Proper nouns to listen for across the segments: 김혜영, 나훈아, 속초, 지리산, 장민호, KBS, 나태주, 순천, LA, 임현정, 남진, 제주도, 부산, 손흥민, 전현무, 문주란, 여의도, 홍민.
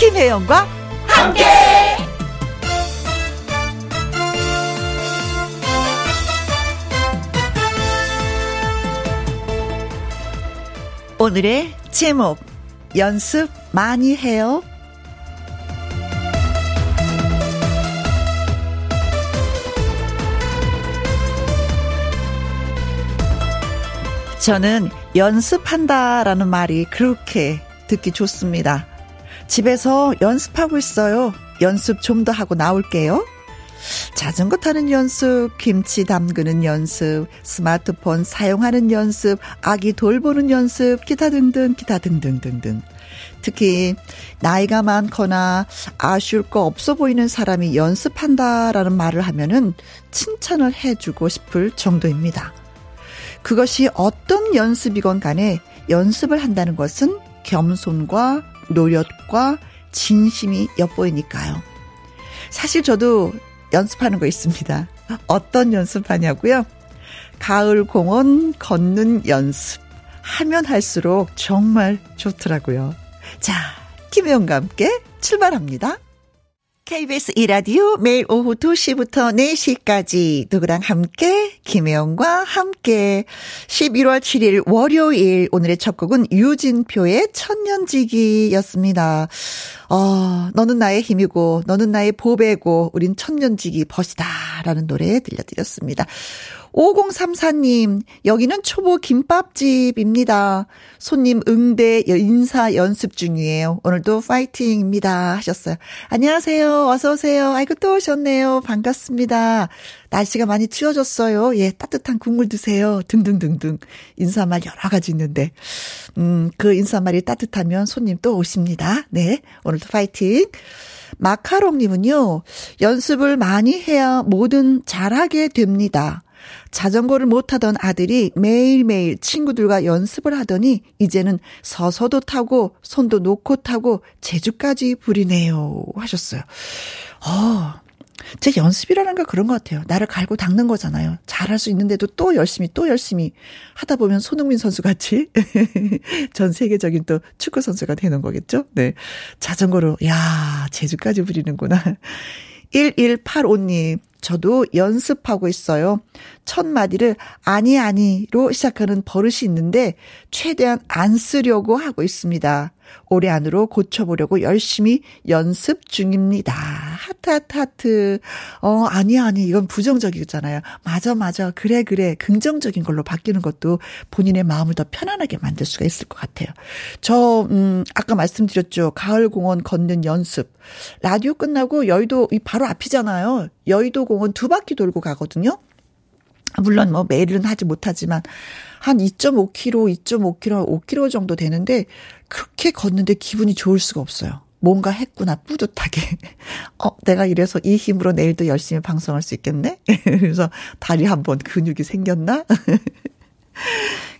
김혜영과 함께. 오늘의 제목, 연습 많이 해요. 저는 연습한다라는 말이 그렇게 듣기 좋습니다. 집에서 연습하고 있어요. 연습 좀 더 하고 나올게요. 자전거 타는 연습, 김치 담그는 연습, 스마트폰 사용하는 연습, 아기 돌보는 연습, 기타 등등. 특히 나이가 많거나 아쉬울 거 없어 보이는 사람이 연습한다라는 말을 하면은 칭찬을 해주고 싶을 정도입니다. 그것이 어떤 연습이건 간에 연습을 한다는 것은 겸손과 노력과 진심이 엿보이니까요. 사실 저도 연습하는 거 있습니다. 어떤 연습하냐고요? 가을 공원 걷는 연습. 하면 할수록 정말 좋더라고요. 자, 김혜영과 함께 출발합니다. KBS 1라디오 매일 오후 2시부터 4시까지 누구랑 함께, 김혜영과 함께. 11월 7일 월요일, 오늘의 첫 곡은 유진표의 천년지기였습니다. 너는 나의 힘이고 너는 나의 보배고 우린 천년지기 벗이다 라는 노래 들려드렸습니다. 5034님, 여기는 초보 김밥집입니다. 손님 응대 인사 연습 중이에요. 오늘도 파이팅입니다 하셨어요. 안녕하세요. 어서오세요. 아이고 또 오셨네요. 반갑습니다. 날씨가 많이 추워졌어요. 예, 따뜻한 국물 드세요. 등등등등. 인사말 여러 가지 있는데, 그 인사말이 따뜻하면 손님 또 오십니다. 네, 오늘도 파이팅. 마카롱님은요, 연습을 많이 해야 뭐든 잘하게 됩니다. 자전거를 못타던 아들이 매일매일 친구들과 연습을 하더니 이제는 서서도 타고 손도 놓고 타고 재주까지 부리네요 하셨어요. 제 연습이라는 건 그런 것 같아요. 나를 갈고 닦는 거잖아요. 잘할 수 있는데도 또 열심히 하다 보면 손흥민 선수 같이 전 세계적인 또 축구 선수가 되는 거겠죠. 네, 자전거로 야 재주까지 부리는구나. 1185님, 저도 연습하고 있어요. 첫 마디를 아니로 시작하는 버릇이 있는데 최대한 안 쓰려고 하고 있습니다. 올해 안으로 고쳐보려고 열심히 연습 중입니다. 하트. 아니 이건 부정적이잖아요. 맞아 그래 긍정적인 걸로 바뀌는 것도 본인의 마음을 더 편안하게 만들 수가 있을 것 같아요. 저 아까 말씀드렸죠. 가을 공원 걷는 연습. 라디오 끝나고 여의도 바로 앞이잖아요. 여의도 공원 2바퀴 돌고 가거든요. 물론 뭐 매일은 하지 못하지만 한 2.5km 정도 되는데 그렇게 걷는데 기분이 좋을 수가 없어요. 뭔가 했구나, 뿌듯하게. 내가 이래서 이 힘으로 내일도 열심히 방송할 수 있겠네? 그래서 다리 한번 근육이 생겼나?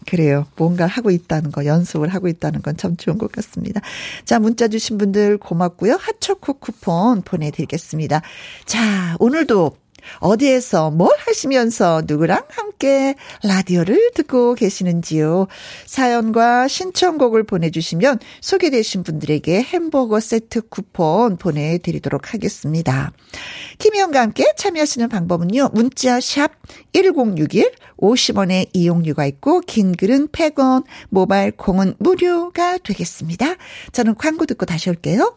그래요. 뭔가 하고 있다는 거, 연습을 하고 있다는 건 참 좋은 것 같습니다. 자, 문자 주신 분들 고맙고요. 핫초코 쿠폰 보내드리겠습니다. 자, 오늘도 어디에서 뭘 하시면서 누구랑 함께 라디오를 듣고 계시는지요. 사연과 신청곡을 보내주시면 소개되신 분들에게 햄버거 세트 쿠폰 보내드리도록 하겠습니다. 김희영과 함께 참여하시는 방법은요. 문자 샵 1061, 50원의 이용료가 있고 긴 글은 100원, 모바일 콩은 무료가 되겠습니다. 저는 광고 듣고 다시 올게요.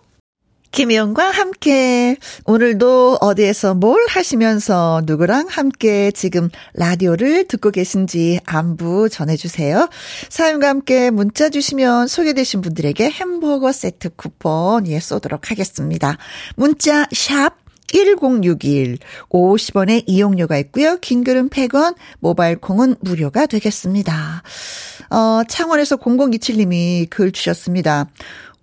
김혜영과 함께, 오늘도 어디에서 뭘 하시면서 누구랑 함께 지금 라디오를 듣고 계신지 안부 전해주세요. 사연과 함께 문자 주시면 소개되신 분들에게 햄버거 세트 쿠폰 쏘도록 하겠습니다. 문자 샵 1061, 50원의 이용료가 있고요. 긴 글은 100원, 모바일 콩은 무료가 되겠습니다. 창원에서 0027님이 글 주셨습니다.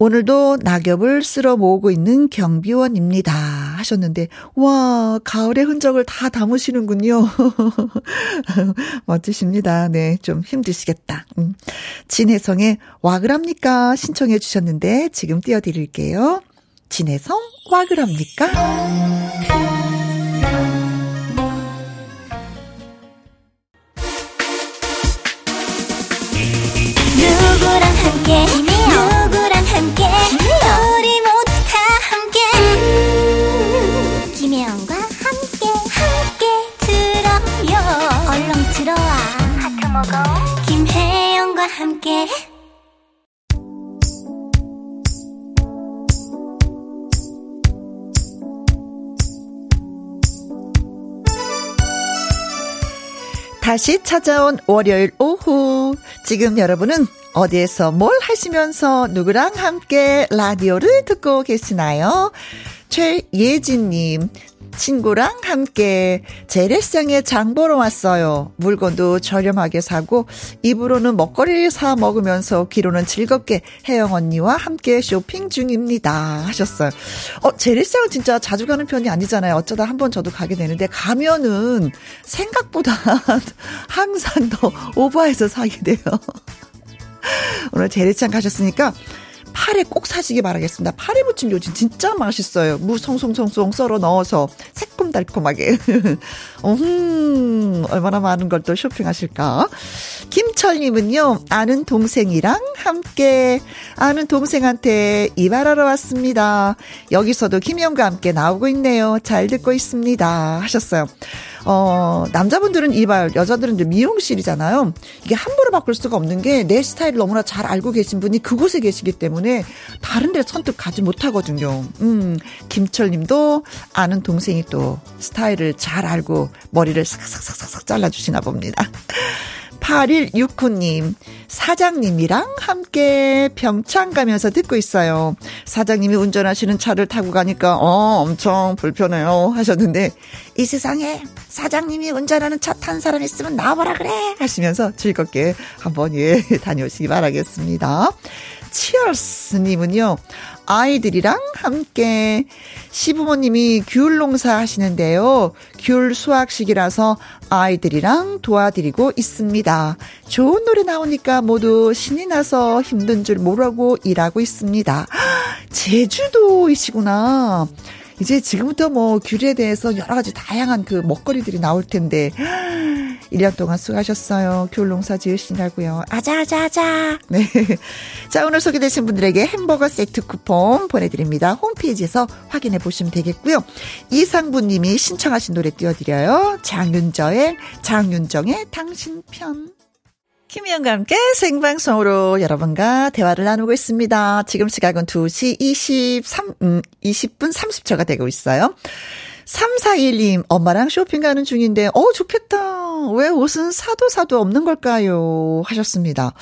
오늘도 낙엽을 쓸어 모으고 있는 경비원입니다 하셨는데, 와, 가을의 흔적을 다 담으시는군요. 멋지십니다. 네, 좀 힘드시겠다. 진혜성의 와 그럽니까 신청해 주셨는데 지금 띄워드릴게요. 진혜성 와 그럽니까. 누구랑 함께, 누구랑 함께, 우리 모두 다 다시 찾아온 월요일 오후, 지금 여러분은 어디에서 뭘 하시면서 누구랑 함께 라디오를 듣고 계시나요? 최예진님, 친구랑 함께 재래시장에 장 보러 왔어요. 물건도 저렴하게 사고 입으로는 먹거리를 사 먹으면서 귀로는 즐겁게 혜영 언니와 함께 쇼핑 중입니다 하셨어요. 재래시장은 진짜 자주 가는 편이 아니잖아요. 어쩌다 한번 저도 가게 되는데, 가면은 생각보다 항상 더 오버해서 사게 돼요. 오늘 재래시장 가셨으니까 파래 꼭 사시기 바라겠습니다. 파래 무침 요즘 진짜 맛있어요. 무 송송송송 썰어 넣어서 새콤달콤하게. 얼마나 많은 걸 또 쇼핑하실까. 김철님은요, 아는 동생이랑 함께, 아는 동생한테 이발하러 왔습니다. 여기서도 김희영과 함께 나오고 있네요. 잘 듣고 있습니다 하셨어요. 남자분들은 이발, 여자들은 이제 미용실이잖아요. 이게 함부로 바꿀 수가 없는 게, 내 스타일을 너무나 잘 알고 계신 분이 그곳에 계시기 때문에 다른 데 선뜻 가지 못하거든요. 김철님도 아는 동생이 또 스타일을 잘 알고 머리를 싹싹싹싹 잘라주시나 봅니다. 8169님, 사장님이랑 함께 병창 가면서 듣고 있어요. 사장님이 운전하시는 차를 타고 가니까 엄청 불편해요 하셨는데, 이 세상에 사장님이 운전하는 차 탄 사람 있으면 나와라 그래 하시면서 즐겁게 한번 다녀오시기 바라겠습니다. 치얼스님은요, 아이들이랑 함께, 시부모님이 귤 농사 하시는데요, 귤 수확식이라서 아이들이랑 도와드리고 있습니다. 좋은 노래 나오니까 모두 신이 나서 힘든 줄 모르고 일하고 있습니다. 제주도이시구나. 이제 지금부터 뭐 귤에 대해서 여러 가지 다양한 그 먹거리들이 나올 텐데, 1년 동안 수고하셨어요. 귤 농사 지으시냐고요. 아자아자아자. 네. 자, 오늘 소개되신 분들에게 햄버거 세트 쿠폰 보내드립니다. 홈페이지에서 확인해 보시면 되겠고요. 이상부 님이 신청하신 노래 띄워드려요. 장윤정의 당신 편. 김희영과 함께 생방송으로 여러분과 대화를 나누고 있습니다. 지금 시각은 2시 20분 30초가 되고 있어요. 341님, 엄마랑 쇼핑 가는 중인데, 좋겠다. 왜 옷은 사도 없는 걸까요? 하셨습니다.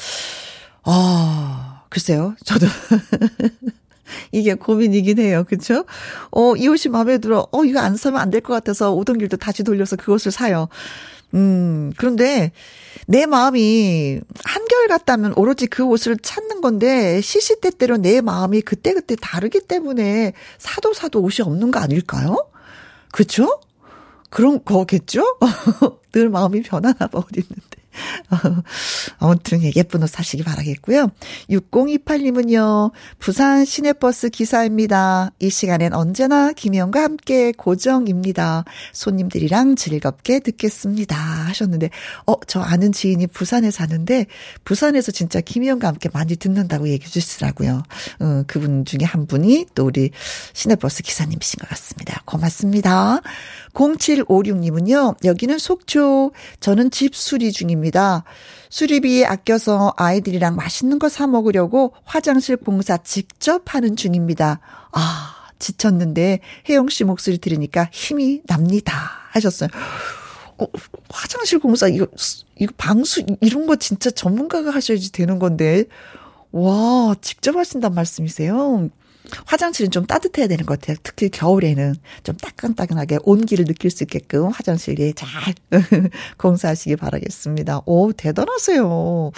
글쎄요. 저도. 이게 고민이긴 해요. 그쵸? 이 옷이 마음에 들어. 이거 안 사면 안 될 것 같아서 오던 길도 다시 돌려서 그 옷을 사요. 그런데 내 마음이 한결같다면 오로지 그 옷을 찾는 건데, 시시때때로 내 마음이 그때그때 다르기 때문에 사도 옷이 없는 거 아닐까요? 그쵸? 그런 거겠죠? 늘 마음이 변하나 봐, 어디 있는데. 아무튼 예쁜 옷 사시기 바라겠고요. 6028님은요, 부산 시내버스 기사입니다. 이 시간엔 언제나 김희영과 함께 고정입니다. 손님들이랑 즐겁게 듣겠습니다 하셨는데, 저 아는 지인이 부산에 사는데, 부산에서 진짜 김희영과 함께 많이 듣는다고 얘기해 주시더라고요. 그분 중에 한 분이 또 우리 시내버스 기사님이신 것 같습니다. 고맙습니다. 0756님은요, 여기는 속초, 저는 집 수리 중입니다. 수리비에 아껴서 아이들이랑 맛있는 거 사 먹으려고 화장실 공사 직접 하는 중입니다. 지쳤는데 혜영 씨 목소리 들으니까 힘이 납니다 하셨어요. 화장실 공사, 이거 방수 이런 거 진짜 전문가가 하셔야지 되는 건데, 와, 직접 하신단 말씀이세요. 화장실은 좀 따뜻해야 되는 것 같아요. 특히 겨울에는 좀 따끈따끈하게 온기를 느낄 수 있게끔 화장실에 잘 공사하시기 바라겠습니다. 대단하세요.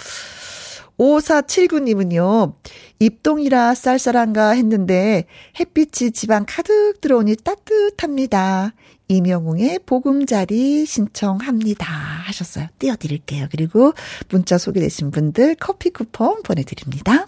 5479님은요, 입동이라 쌀쌀한가 했는데 햇빛이 집안 가득 들어오니 따뜻합니다. 이명웅의 보금자리 신청합니다 하셨어요. 띄워드릴게요. 그리고 문자 소개되신 분들 커피 쿠폰 보내드립니다.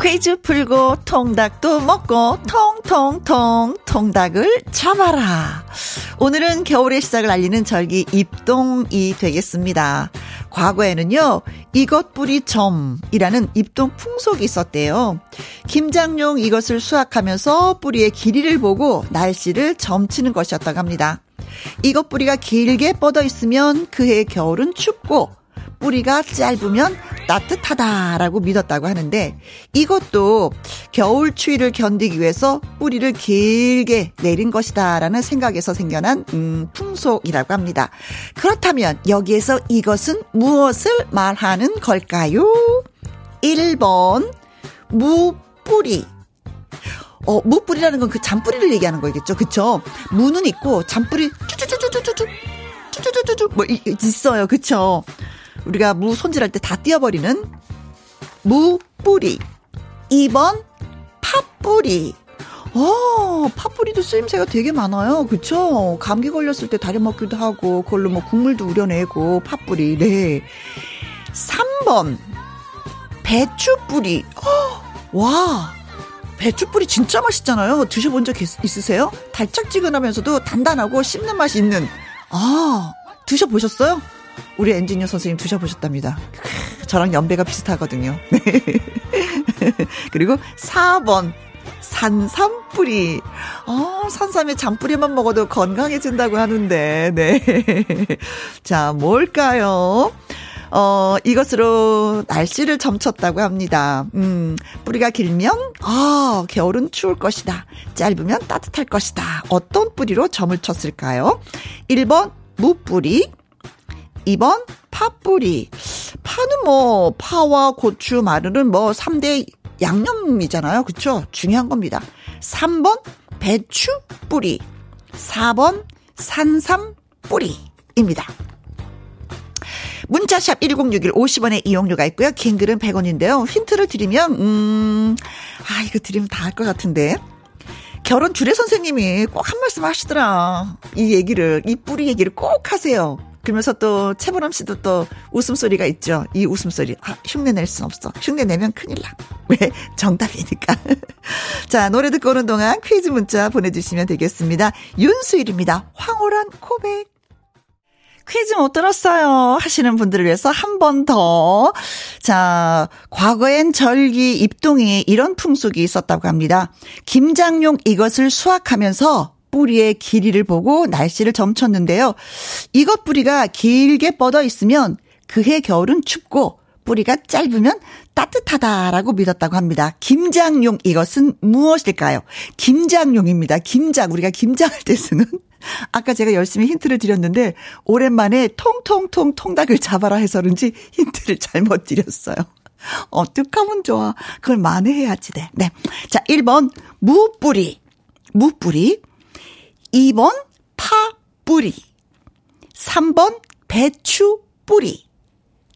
퀴즈 풀고 통닭도 먹고 통통통 통닭을 잡아라. 오늘은 겨울의 시작을 알리는 절기 입동이 되겠습니다. 과거에는요, 이것 뿌리 점이라는 입동 풍속이 있었대요. 김장용 이것을 수확하면서 뿌리의 길이를 보고 날씨를 점치는 것이었다고 합니다. 이것 뿌리가 길게 뻗어 있으면 그해 겨울은 춥고 뿌리가 짧으면 따뜻하다라고 믿었다고 하는데, 이것도 겨울 추위를 견디기 위해서 뿌리를 길게 내린 것이다라는 생각에서 생겨난 풍속이라고 합니다. 그렇다면 여기에서 이것은 무엇을 말하는 걸까요? 1번 무뿌리. 무뿌리라는 건 그 잔뿌리를 얘기하는 거겠죠. 그렇죠? 무는 있고 잔뿌리 쭈쭈쭈쭈쭈 뭐 있어요. 그렇죠? 우리가 무 손질할 때 다 띄어버리는 무뿌리. 2번 팥뿌리. 팥뿌리도 쓰임새가 되게 많아요. 그쵸? 감기 걸렸을 때 다려 먹기도 하고 그걸로 뭐 국물도 우려내고 팥뿌리. 네. 3번 배추뿌리. 와, 배추뿌리 진짜 맛있잖아요. 드셔본 적 있으세요? 달짝지근하면서도 단단하고 씹는 맛이 있는. 드셔보셨어요? 우리 엔지니어 선생님 드셔보셨답니다. 저랑 연배가 비슷하거든요. 네. 그리고 4번 산삼뿌리. 산삼의 잔뿌리만 먹어도 건강해진다고 하는데, 네. 자, 뭘까요? 이것으로 날씨를 점쳤다고 합니다. 뿌리가 길면, 겨울은 추울 것이다. 짧으면 따뜻할 것이다. 어떤 뿌리로 점을 쳤을까요? 1번, 무뿌리. 2번 팥뿌리. 파는 뭐 파와 고추, 마늘은 뭐 3대 양념이잖아요. 그렇죠? 중요한 겁니다. 3번 배추뿌리. 4번 산삼뿌리입니다. 문자샵 1061 50원의 이용료가 있고요. 긴 글은 100원인데요. 힌트를 드리면 이거 드리면 다 할 것 같은데. 결혼 주례 선생님이 꼭 한 말씀 하시더라. 이 얘기를, 이 뿌리 얘기를 꼭 하세요. 그러면서 또 최보람 씨도 또 웃음소리가 있죠. 이 웃음소리 흉내낼 순 없어. 흉내내면 큰일 나. 왜? 정답이니까. 자, 노래 듣고 오는 동안 퀴즈 문자 보내주시면 되겠습니다. 윤수일입니다. 황홀한 고백. 퀴즈 못 들었어요 하시는 분들을 위해서 한 번 더. 자, 과거엔 절기 입동에 이런 풍속이 있었다고 합니다. 김장용 이것을 수확하면서 뿌리의 길이를 보고 날씨를 점쳤는데요. 이것 뿌리가 길게 뻗어 있으면 그해 겨울은 춥고 뿌리가 짧으면 따뜻하다라고 믿었다고 합니다. 김장용 이것은 무엇일까요? 김장용입니다. 김장. 우리가 김장할 때 쓰는. 아까 제가 열심히 힌트를 드렸는데 오랜만에 통통통 통닭을 잡아라 해서 그런지 힌트를 잘못 드렸어요. 어떡하면 좋아. 그걸 만회해야지 돼. 네. 자, 1번 무뿌리. 무뿌리. 2번 파뿌리. 3번 배추뿌리.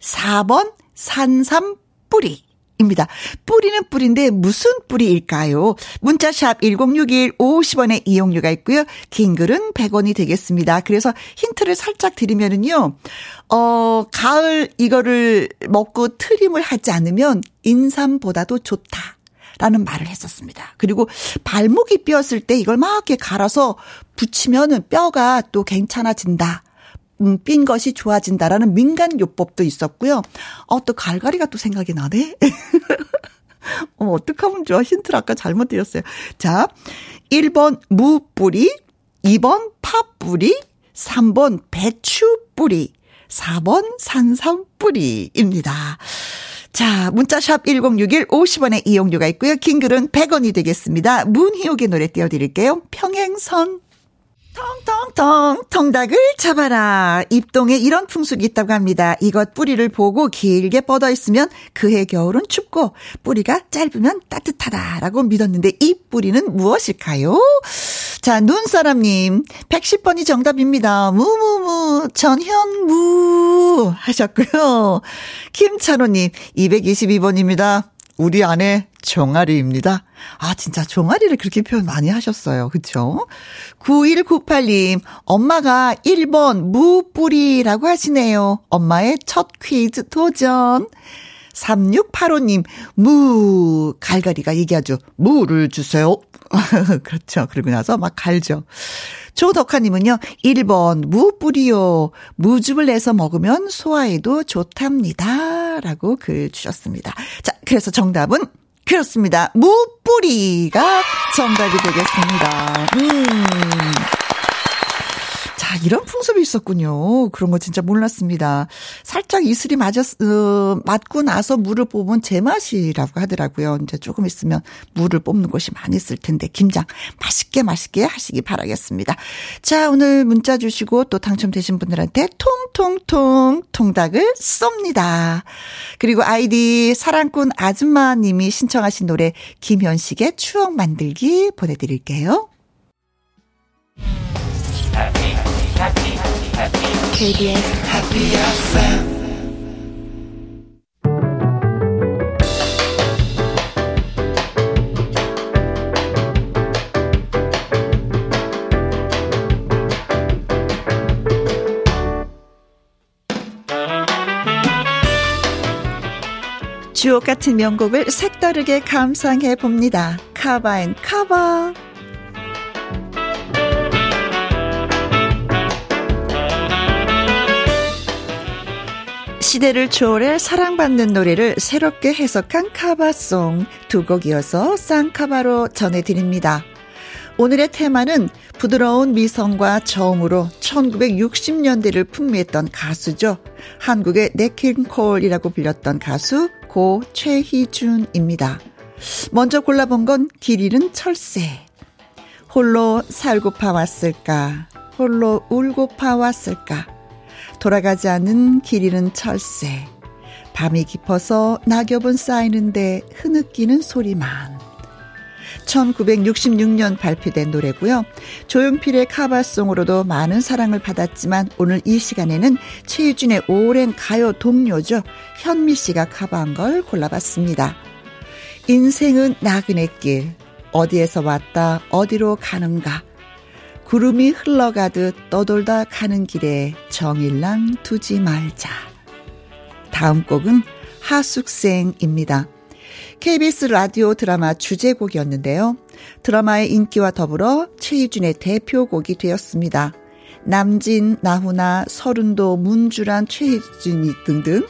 4번 산삼뿌리입니다. 뿌리는 뿌리인데 무슨 뿌리일까요? 문자샵 1061 50원의 이용료가 있고요. 긴 글은 100원이 되겠습니다. 그래서 힌트를 살짝 드리면은요. 가을 이거를 먹고 트림을 하지 않으면 인삼보다도 좋다. 라는 말을 했었습니다. 그리고 발목이 삐었을 때 이걸 막 이렇게 갈아서 붙이면은 뼈가 또 괜찮아진다. 삔 것이 좋아진다라는 민간요법도 있었고요. 또 갈갈이가 또 생각이 나네. 어떡하면 좋아. 힌트를 아까 잘못 드렸어요. 자, 1번 무뿌리, 2번 팥뿌리, 3번 배추뿌리, 4번 산삼뿌리입니다. 자, 문자샵 1061 50원의 이용료가 있고요. 긴글은 100원이 되겠습니다. 문희옥의 노래 띄워드릴게요. 평행선. 통통통 통닭을 잡아라. 입동에 이런 풍속이 있다고 합니다. 이것 뿌리를 보고 길게 뻗어 있으면 그해 겨울은 춥고 뿌리가 짧으면 따뜻하다라고 믿었는데 이 뿌리는 무엇일까요? 자, 눈사람님 110번이 정답입니다. 무무무 전현무 하셨고요. 김찬호님 222번입니다. 우리 아내 종아리입니다. 아, 진짜 종아리를 그렇게 표현 많이 하셨어요. 그렇죠? 9198님 엄마가 1번 무뿌리라고 하시네요. 엄마의 첫 퀴즈 도전. 3685님 무, 갈갈이가 얘기하죠. 무를 주세요. 그렇죠. 그러고 나서 막 갈죠. 조덕화님은요, 1번 무뿌리요. 무즙을 내서 먹으면 소화에도 좋답니다. 라고 글 주셨습니다. 자, 그래서 정답은 그렇습니다. 무뿌리가 정답이 되겠습니다. 자, 이런 풍습이 있었군요. 그런 거 진짜 몰랐습니다. 살짝 이슬이 맞고 나서 물을 뽑은 제맛이라고 하더라고요. 이제 조금 있으면 물을 뽑는 곳이 많이 있을 텐데 김장 맛있게 하시기 바라겠습니다. 자, 오늘 문자 주시고 또 당첨되신 분들한테 통통통 통닭을 쏩니다. 그리고 아이디 사랑꾼 아줌마님이 신청하신 노래 김현식의 추억 만들기 보내드릴게요. KBS Happy FM. 주옥 같은 명곡을 색다르게 감상해 봅니다. 카바 앤 카바. 시대를 초월해 사랑받는 노래를 새롭게 해석한 카바송 두 곡 이어서 쌍카바로 전해드립니다. 오늘의 테마는 부드러운 미성과 저음으로 1960년대를 풍미했던 가수죠. 한국의 네킹콜이라고 불렸던 가수 고 최희준입니다. 먼저 골라본 건 길 잃은 철새. 홀로 살고파 왔을까, 홀로 울고파 왔을까, 돌아가지 않는 길 잃은 철새. 밤이 깊어서 낙엽은 쌓이는데 흐느끼는 소리만. 1966년 발표된 노래고요. 조용필의 카바송으로도 많은 사랑을 받았지만 오늘 이 시간에는 최유진의 오랜 가요 동료죠. 현미 씨가 카바한 걸 골라봤습니다. 인생은 나그네 길, 어디에서 왔다 어디로 가는가. 구름이 흘러가듯 떠돌다 가는 길에 정일랑 두지 말자. 다음 곡은 하숙생입니다. KBS 라디오 드라마 주제곡이었는데요. 드라마의 인기와 더불어 최희준의 대표곡이 되었습니다. 남진, 나훈아, 서른도, 문주란, 최희준이 등등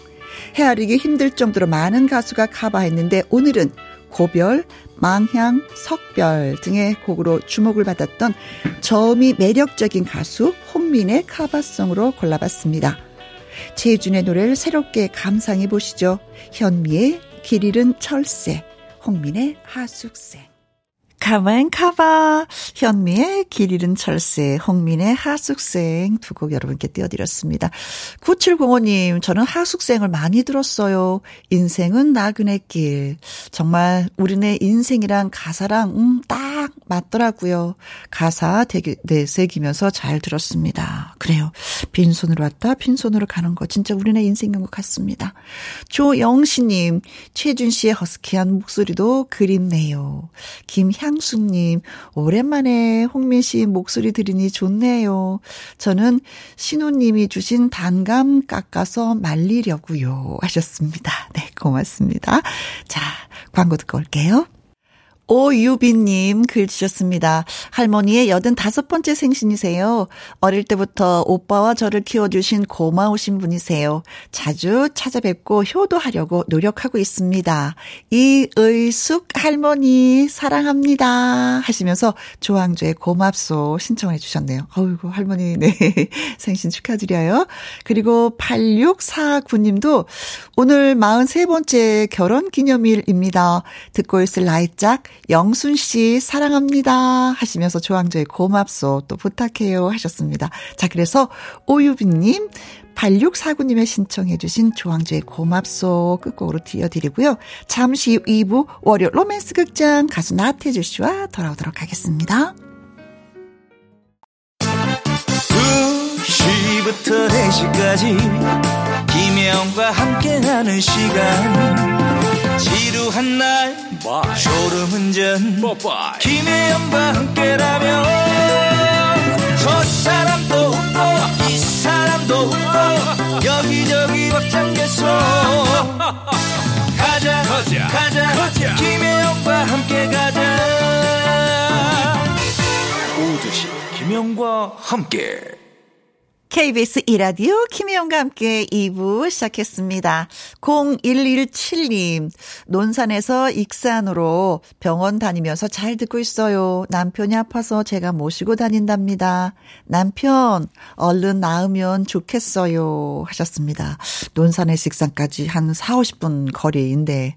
헤아리기 힘들 정도로 많은 가수가 커버했는데 오늘은 고별, 망향, 석별 등의 곡으로 주목을 받았던 저음이 매력적인 가수 홍민의 카바송으로 골라봤습니다. 최희준의 노래를 새롭게 감상해 보시죠. 현미의 길 잃은 철새, 홍민의 하숙생. 카바앤카바, 현미의 길 잃은 철새, 홍민의 하숙생 두 곡 여러분께 띄워드렸습니다. 9705님, 저는 하숙생을 많이 들었어요. 인생은 나그네 길. 정말 우리네 인생이랑 가사랑 딱 맞더라고요. 가사 되새기면서 잘 들었습니다. 그래요. 빈손으로 왔다 빈손으로 가는 거 진짜 우리네 인생인 것 같습니다. 조영시님, 최준 씨의 허스키한 목소리도 그립네요. 김향숙님, 오랜만에 홍민 씨 목소리 들으니 좋네요. 저는 신우님이 주신 단감 깎아서 말리려고요 하셨습니다. 네, 고맙습니다. 자, 광고 듣고 올게요. 오유빈님 글 주셨습니다. 할머니의 85번째 생신이세요. 어릴 때부터 오빠와 저를 키워주신 고마우신 분이세요. 자주 찾아뵙고 효도하려고 노력하고 있습니다. 이의숙 할머니 사랑합니다 하시면서 조항조의 고맙소 신청해 주셨네요. 아이고, 할머니, 네, 생신 축하드려요. 그리고 8649님도 오늘 43번째 결혼기념일입니다. 듣고 있을 나이짝 영순 씨 사랑합니다 하시면서 조항조의 고맙소 또 부탁해요 하셨습니다. 자, 그래서 오유빈님, 8649님의 신청해 주신 조항조의 고맙소 끝곡으로 띄워드리고요. 잠시 후 2부 월요 로맨스 극장 가수 나태주 씨와 돌아오도록 하겠습니다. 2시부터 4시까지 김혜영과 함께하는 시간. 지루한 날 졸음운전 김혜영과 함께라면 저 사람도 웃고 이 사람도 웃고 여기저기 벅장개소 가자 김혜영과 함께 가자. 오두시 김혜영과 함께 KBS 1라디오 김혜영과 함께 2부 시작했습니다. 0117님, 논산에서 익산으로 병원 다니면서 잘 듣고 있어요. 남편이 아파서 제가 모시고 다닌답니다. 남편 얼른 나으면 좋겠어요 하셨습니다. 논산에서 익산까지 한 40-50분 거리인데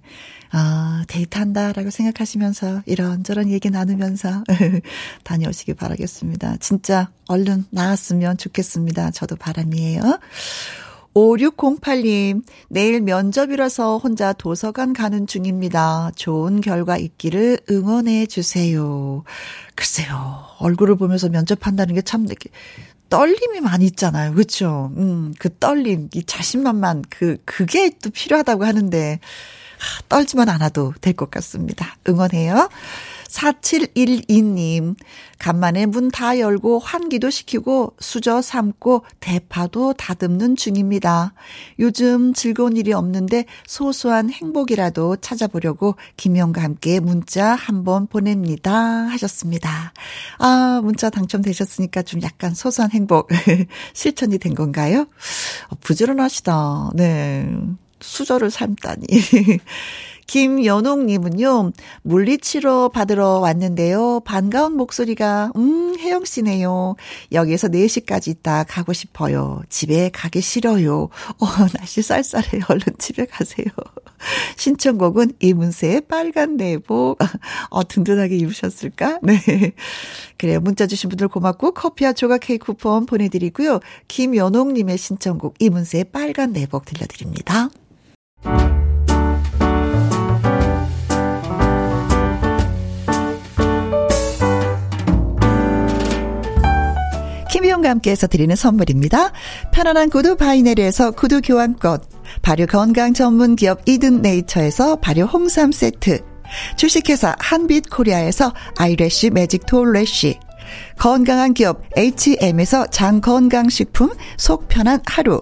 아, 데이트한다라고 생각하시면서 이런저런 얘기 나누면서 다녀오시길 바라겠습니다. 진짜 얼른 나았으면 좋겠습니다. 저도 바람이에요. 5608님, 내일 면접이라서 혼자 도서관 가는 중입니다. 좋은 결과 있기를 응원해 주세요. 글쎄요, 얼굴을 보면서 면접한다는 게 참 떨림이 많이 있잖아요. 그렇죠? 그 떨림, 이 자신만만 그게 또 필요하다고 하는데 떨지만 않아도 될 것 같습니다. 응원해요. 4712님, 간만에 문 다 열고 환기도 시키고 수저 삶고 대파도 다듬는 중입니다. 요즘 즐거운 일이 없는데 소소한 행복이라도 찾아보려고 김영과 함께 문자 한번 보냅니다 하셨습니다. 아, 문자 당첨되셨으니까 좀 약간 소소한 행복 실천이 된 건가요? 부지런하시다. 네. 수저를 삶다니. 김연옥님은요, 물리치료 받으러 왔는데요. 반가운 목소리가 혜영씨네요. 여기에서 4시까지 있다 가고 싶어요. 집에 가기 싫어요. 날씨 쌀쌀해요. 얼른 집에 가세요. 신청곡은 이문세의 빨간 내복. 든든하게 입으셨을까? 네. 그래요. 문자 주신 분들 고맙고 커피와 조각 케이크 쿠폰 보내드리고요. 김연옥님의 신청곡 이문세의 빨간 내복 들려드립니다. 김희영과 함께해서 드리는 선물입니다. 편안한 구두 바이네리에서 구두 교환권, 발효 건강 전문 기업 이든 네이처에서 발효 홍삼 세트, 주식회사 한빛 코리아에서 아이래쉬 매직 톨래쉬, 건강한 기업 HM에서 장 건강식품 속 편한 하루,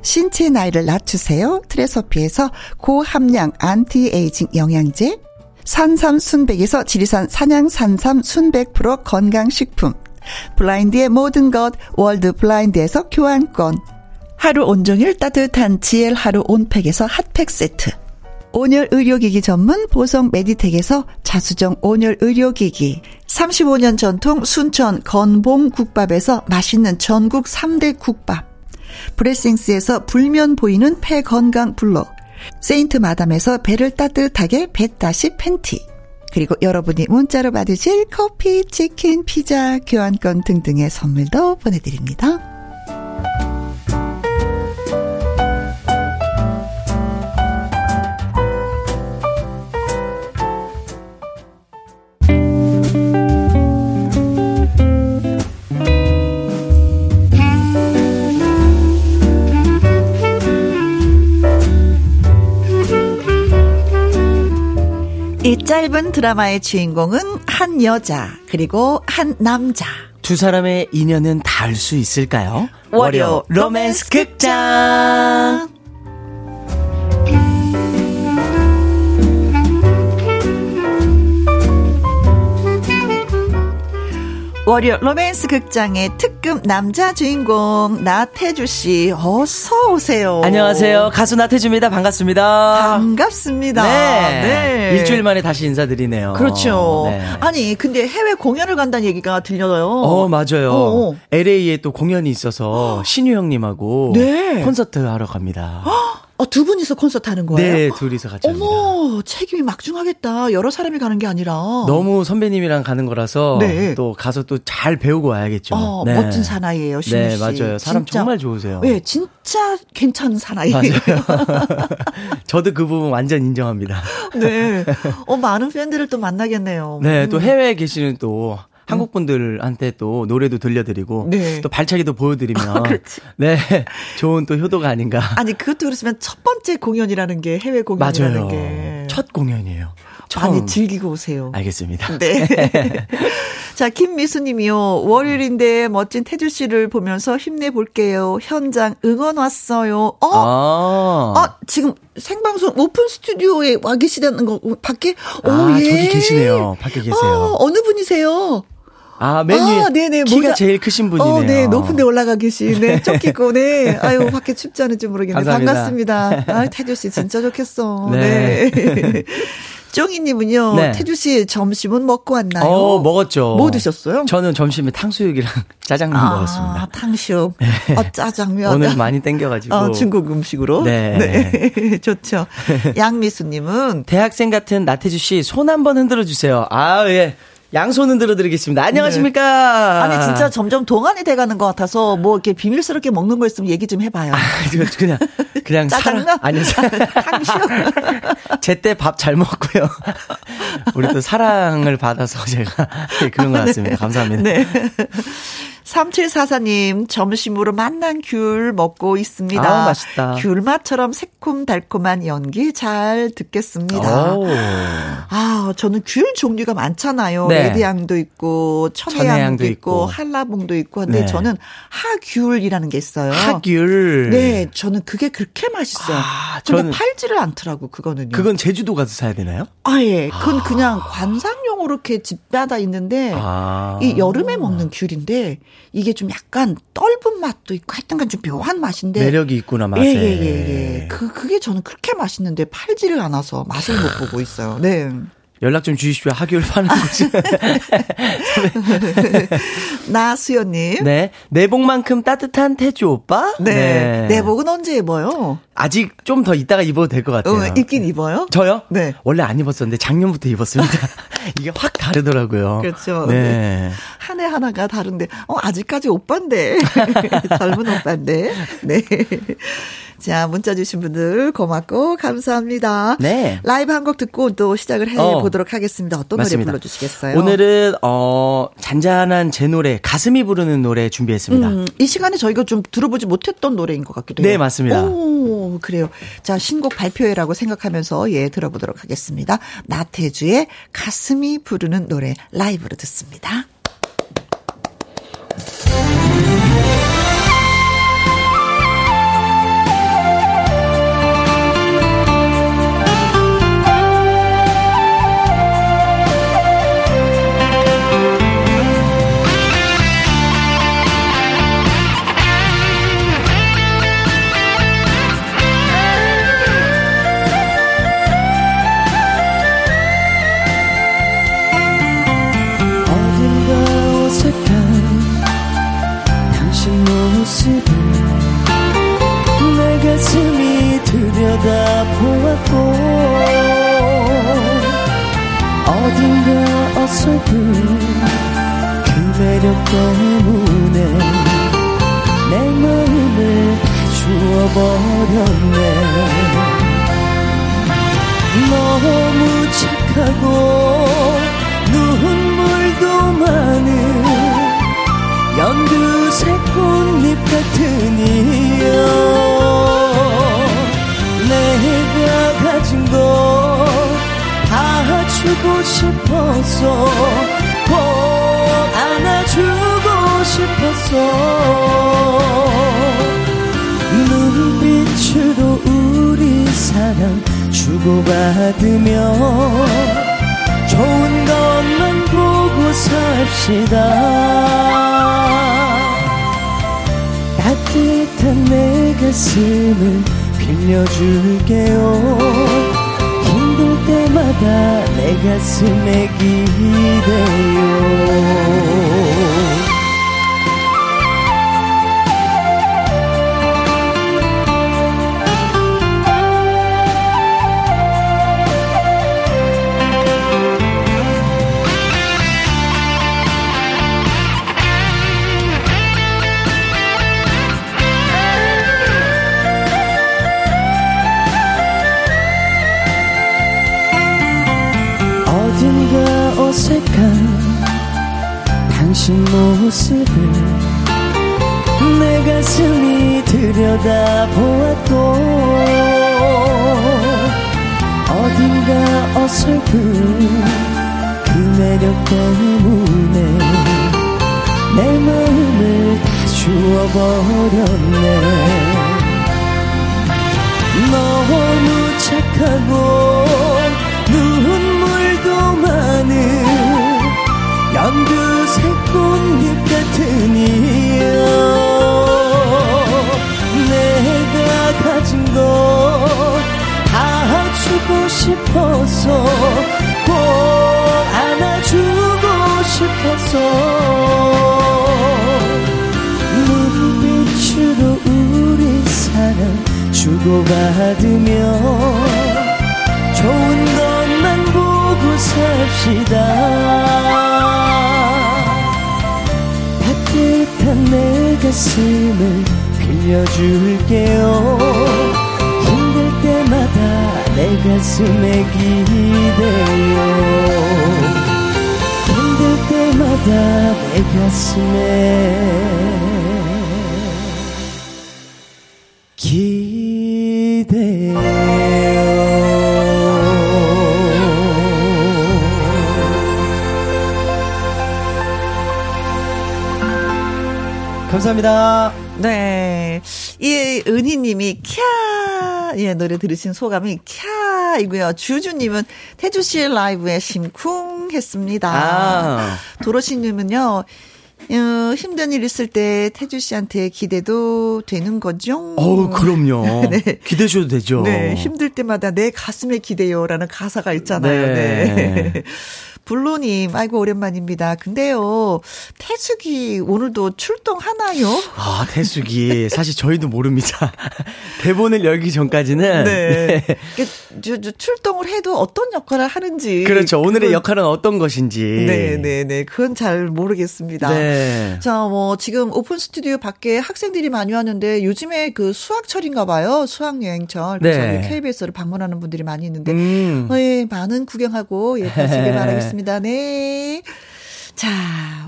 신체 나이를 낮추세요 트레서피에서 고함량 안티에이징 영양제, 산삼 순백에서 지리산 산양 산삼 순백 프로 건강식품, 블라인드의 모든 것 월드 블라인드에서 교환권, 하루 온종일 따뜻한 GL 하루 온팩에서 핫팩 세트, 온열 의료기기 전문 보성 메디텍에서 자수정 온열 의료기기, 35년 전통 순천 건봉 국밥에서 맛있는 전국 3대 국밥, 브레싱스에서 불면 보이는 폐 건강 블록, 세인트 마담에서 배를 따뜻하게 뱃다시 팬티, 그리고 여러분이 문자로 받으실 커피, 치킨, 피자, 교환권 등등의 선물도 보내드립니다. 이 짧은 드라마의 주인공은 한 여자 그리고 한 남자, 두 사람의 인연은 닿을 수 있을까요? 월요 로맨스 극장. 월요 로맨스 극장의 특급 남자 주인공 나태주 씨, 어서 오세요. 안녕하세요. 가수 나태주입니다. 반갑습니다. 반갑습니다. 네. 네. 일주일 만에 다시 인사드리네요. 그렇죠. 네. 아니 근데 해외 공연을 간다는 얘기가 들려요. 맞아요. LA에 또 공연이 있어서 신유 형님하고 네. 콘서트 하러 갑니다. 두 분이서 콘서트 하는 거예요? 네, 둘이서 같이 합니다. 어머, 책임이 막중하겠다. 여러 사람이 가는 게 아니라. 너무 선배님이랑 가는 거라서 네. 또 가서 또 잘 배우고 와야겠죠. 네. 멋진 사나이예요, 신우 씨. 네, 맞아요. 사람 진짜, 정말 좋으세요. 네, 진짜 괜찮은 사나이예요. 맞아요. 저도 그 부분 완전 인정합니다. 네. 많은 팬들을 또 만나겠네요. 네, 또 해외에 계시는 또 한국 분들한테 또 노래도 들려드리고 네. 또 발차기도 보여드리면 네 좋은 또 효도가 아닌가. 아니 그것도 그렇지만 첫 번째 공연이라는 게 해외 공연이라는 맞아요. 게 첫 공연이에요. 처음. 많이 즐기고 오세요. 알겠습니다. 네. 자, 김미수님이요. 월요일인데 멋진 태주 씨를 보면서 힘내볼게요. 현장 응원 왔어요. 지금 생방송 오픈 스튜디오에 와 계시다는 거 밖에? 예. 저기 계시네요. 밖에 계세요. 어느 분이세요? 맨 위에 네네. 키가 모자. 제일 크신 분이네요. 네. 높은 데 올라가 계시네. 쫓기고, 네. 아유, 밖에 춥지 않은지 모르겠네. 감사합니다. 반갑습니다. 태주 씨 진짜 좋겠어. 네. 쫑이님은요. 네. 태주 씨 점심은 먹고 왔나요? 먹었죠. 뭐 드셨어요? 저는 점심에 탕수육이랑 짜장면 먹었습니다. 탕수육. 네. 짜장면. 오늘 많이 땡겨가지고. 중국 음식으로. 네. 네. 좋죠. 양미수님은 대학생 같은 나태주 씨 손 한번 흔들어 주세요. 예. 양손 흔들어 드리겠습니다. 안녕하십니까. 네. 아니 진짜 점점 동안이 돼가는 것 같아서 뭐 이렇게 비밀스럽게 먹는 거 있으면 얘기 좀 해봐요. 그냥 짜장면? 아니 탕수육. 제때 밥 잘 먹고요. 우리 또 사랑을 받아서 제가 네, 그런 것 같습니다. 네. 감사합니다. 네. 3744님 점심으로 만난 귤 먹고 있습니다. 맛있다. 귤맛처럼 새콤달콤한 연기 잘 듣겠습니다. 저는 귤 종류가 많잖아요. 네. 레드향도 있고 천혜향도 있고 한라봉도 있고 근데 네. 저는 하귤이라는 게 있어요. 하귤. 네. 저는 그게 그렇게 맛있어요. 근데 팔지를 않더라고 그거는요. 그건 제주도 가서 사야 되나요? 예. 그건 그냥 관상용으로 이렇게 집마다 있는데 이 여름에 먹는 귤인데 이게 좀 약간 떫은 맛도 있고 하여튼간 좀 묘한 맛인데 매력이 있구나 맛에. 예. 그게 저는 그렇게 맛있는데 팔지를 않아서 맛을 못 보고 있어요. 네. 연락 좀 주십시오. 하귤 파는 거지. 나수연님. 네. 내복만큼 따뜻한 태주 오빠. 네. 내복은 언제 입어요? 아직 좀 더 이따가 입어도 될 것 같아요. 입긴 입어요? 저요? 네. 원래 안 입었었는데 작년부터 입었습니다. 이게 확 다르더라고요. 그렇죠. 네. 한 해 하나가 다른데, 아직까지 오빠인데. 젊은 오빠인데. 네. 자, 문자 주신 분들 고맙고 감사합니다. 네. 라이브 한 곡 듣고 또 시작을 해보도록 하겠습니다. 어떤 맞습니다. 노래 불러주시겠어요? 오늘은 잔잔한 제 노래, 가슴이 부르는 노래 준비했습니다. 이 시간에 저희가 좀 들어보지 못했던 노래인 것 같기도 해요. 네, 맞습니다. 오, 그래요. 자, 신곡 발표회라고 생각하면서 들어보도록 하겠습니다. 나태주의 가슴이 부르는 노래 라이브로 듣습니다. 내 가슴이 들여다보았고 어딘가 어설픈 그 매력 때문에 내 마음을 주워버렸네. 너무 착하고 눈물도 많은 연두색 꽃잎 같은 이여, 내가 가진 거 다 주고 싶어서 꼭 안아주고 싶어서 눈빛으로 우리 사랑 주고받으며 좋은 것만 보고 삽시다. 따뜻한 내 가슴을 빌려줄게요. 힘들 때마다 내 가슴에 기대요. 어딘가 어색한 비친 모습을 내 가슴이 들여다보았고 어딘가 어설픈 그 매력 때문에 내 마음을 다 주워버렸네. 너무 착하고 눈물도 많은 연두색 꽃잎 같은 이여, 내가 가진 거 다 주고 싶어서 꼭 안아주고 싶어서 눈빛으로 우리 사랑 주고받으며 좋은 것만 보고 삽시다. 따뜻한 내 가슴을 빌려줄게요. 힘들 때마다 내 가슴에 기대요. 힘들 때마다 내 가슴에 감사합니다. 네. 이 은희님이 캬, 예, 노래 들으신 소감이 캬이고요. 주주님은 태주 씨의 라이브에 심쿵했습니다. 아. 도로시님은요, 힘든 일 있을 때 태주 씨한테 기대도 되는 거죠? 어우, 그럼요. 네. 기대 줘도 되죠. 네. 힘들 때마다 내 가슴에 기대요라는 가사가 있잖아요. 네. 네. 블루님, 아이고, 오랜만입니다. 근데요, 태숙이 오늘도 출동하나요? 아, 태숙이. 사실 저희도 모릅니다. 대본을 열기 전까지는. 네. 네. 출동을 해도 어떤 역할을 하는지. 그렇죠. 오늘의 역할은 어떤 것인지. 네네네. 그건 잘 모르겠습니다. 네. 자, 뭐, 지금 오픈 스튜디오 밖에 학생들이 많이 왔는데, 요즘에 그 수학철인가 봐요. 수학여행철. 네. 저희 KBS를 방문하는 분들이 많이 있는데, 예, 많은 구경하고, 예, 보시길 바라겠습니다. 네. 자,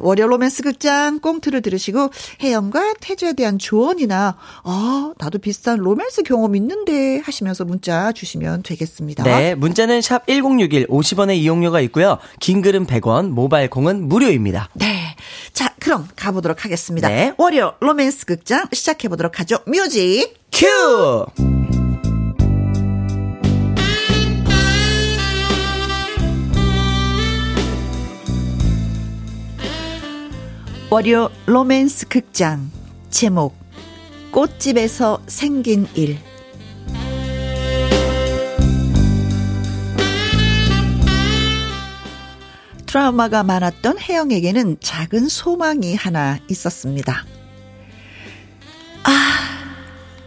월요 로맨스 극장 꽁트를 들으시고 혜영과 태주에 대한 조언이나 나도 비슷한 로맨스 경험 있는데 하시면서 문자 주시면 되겠습니다. 네, 문자는 샵 1061 50원의 이용료가 있고요. 긴 글은 100원, 모바일 콩은 무료입니다. 네. 자, 그럼 가보도록 하겠습니다. 네. 월요 로맨스 극장 시작해보도록 하죠. 뮤직 큐! 월요 로맨스 극장 제목 꽃집에서 생긴 일. 트라우마가 많았던 혜영에게는 작은 소망이 하나 있었습니다.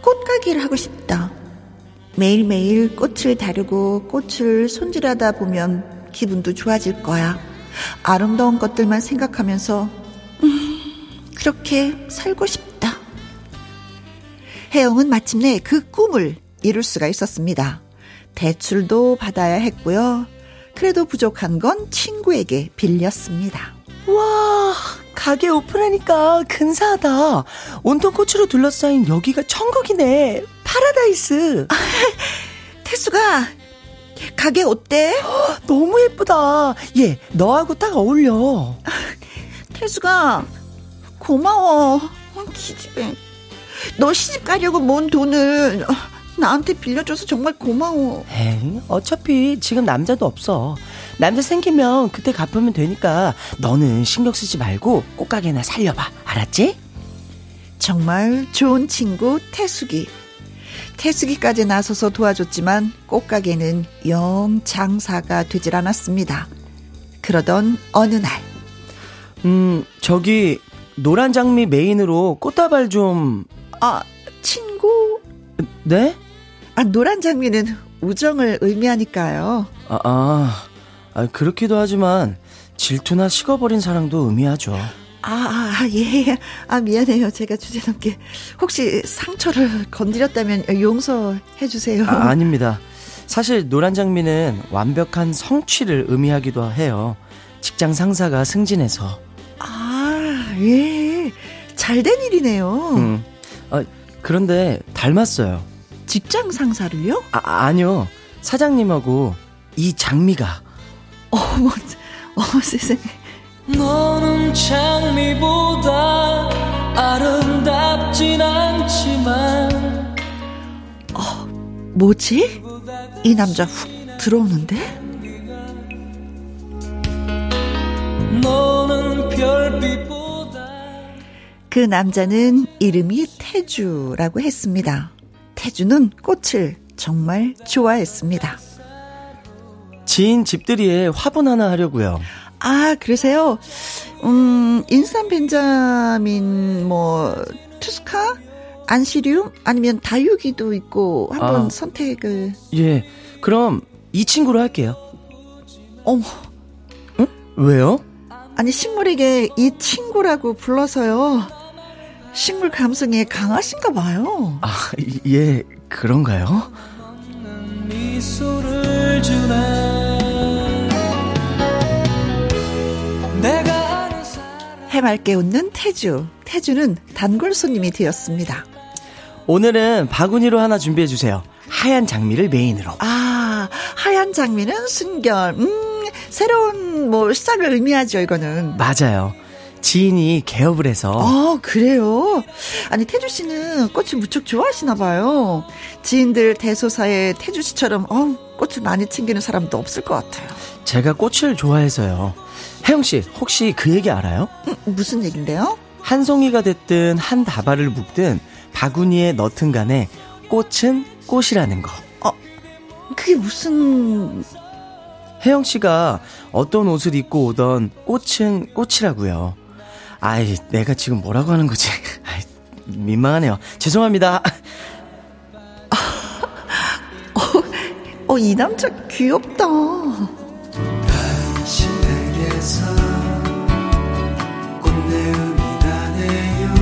꽃가게를 하고 싶다. 매일매일 꽃을 다루고 꽃을 손질하다 보면 기분도 좋아질 거야. 아름다운 것들만 생각하면서 그렇게 살고 싶다. 혜영은 마침내 그 꿈을 이룰 수가 있었습니다. 대출도 받아야 했고요. 그래도 부족한 건 친구에게 빌렸습니다. 와, 가게 오픈하니까 근사하다. 온통 꽃으로 둘러싸인 여기가 천국이네. 파라다이스. 태수가 가게 어때? 너무 예쁘다. 얘, 너하고 딱 어울려. 태수가 고마워. 기집애, 너 시집 가려고 모은 돈을 나한테 빌려줘서 정말 고마워. 에이, 어차피 지금 남자도 없어. 남자 생기면 그때 갚으면 되니까 너는 신경 쓰지 말고 꽃가게나 살려봐. 알았지? 정말 좋은 친구 태숙이. 태숙이까지 나서서 도와줬지만 꽃가게는 영 장사가 되질 않았습니다. 그러던 어느 날, 저기 노란 장미 메인으로 꽃다발 좀... 아, 친구? 네? 아, 노란 장미는 우정을 의미하니까요. 그렇기도 하지만 질투나 식어버린 사랑도 의미하죠. 예. 아, 미안해요. 제가 주제넘게. 혹시 상처를 건드렸다면 용서해 주세요. 아닙니다. 사실 노란 장미는 완벽한 성취를 의미하기도 해요. 직장 상사가 승진해서. 예, 잘된 일이네요. 아, 그런데 닮았어요. 직장 상사를요? 아니요. 사장님하고 이 장미가. 어머 세상에. 너는 장미보다 아름답진 않지만. 뭐지? 이 남자 훅 들어오는데? 너는 별빛보다. 그 남자는 이름이 태주라고 했습니다. 태주는 꽃을 정말 좋아했습니다. 지인 집들이에 화분 하나 하려고요. 아, 그러세요? 인산 벤자민, 투스카? 안시륨? 아니면 다육이도 있고, 한번 선택을. 예. 그럼, 이 친구로 할게요. 어머. 응? 왜요? 아니, 식물에게 이 친구라고 불러서요. 식물 감성에 강하신가 봐요. 아, 예, 그런가요? 미소를 주네. 해맑게 웃는 태주. 태주는 단골 손님이 되었습니다. 오늘은 바구니로 하나 준비해 주세요. 하얀 장미를 메인으로. 아, 하얀 장미는 순결, 새로운 시작을 의미하죠, 이거는. 맞아요. 지인이 개업을 해서. 아, 그래요? 아니, 태주 씨는 꽃을 무척 좋아하시나 봐요. 지인들 대소사에 태주 씨처럼 꽃을 많이 챙기는 사람도 없을 것 같아요. 제가 꽃을 좋아해서요. 혜영 씨, 혹시 그 얘기 알아요? 무슨 얘긴데요? 한 송이가 됐든 한 다발을 묶든 바구니에 넣든 간에 꽃은 꽃이라는 거. 그게 무슨... 혜영 씨가 어떤 옷을 입고 오던 꽃은 꽃이라고요. 아이, 내가 지금 뭐라고 하는 거지? 아이, 민망하네요. 죄송합니다. 이 남자 귀엽다. 당신에게서 꽃내음이 나네요.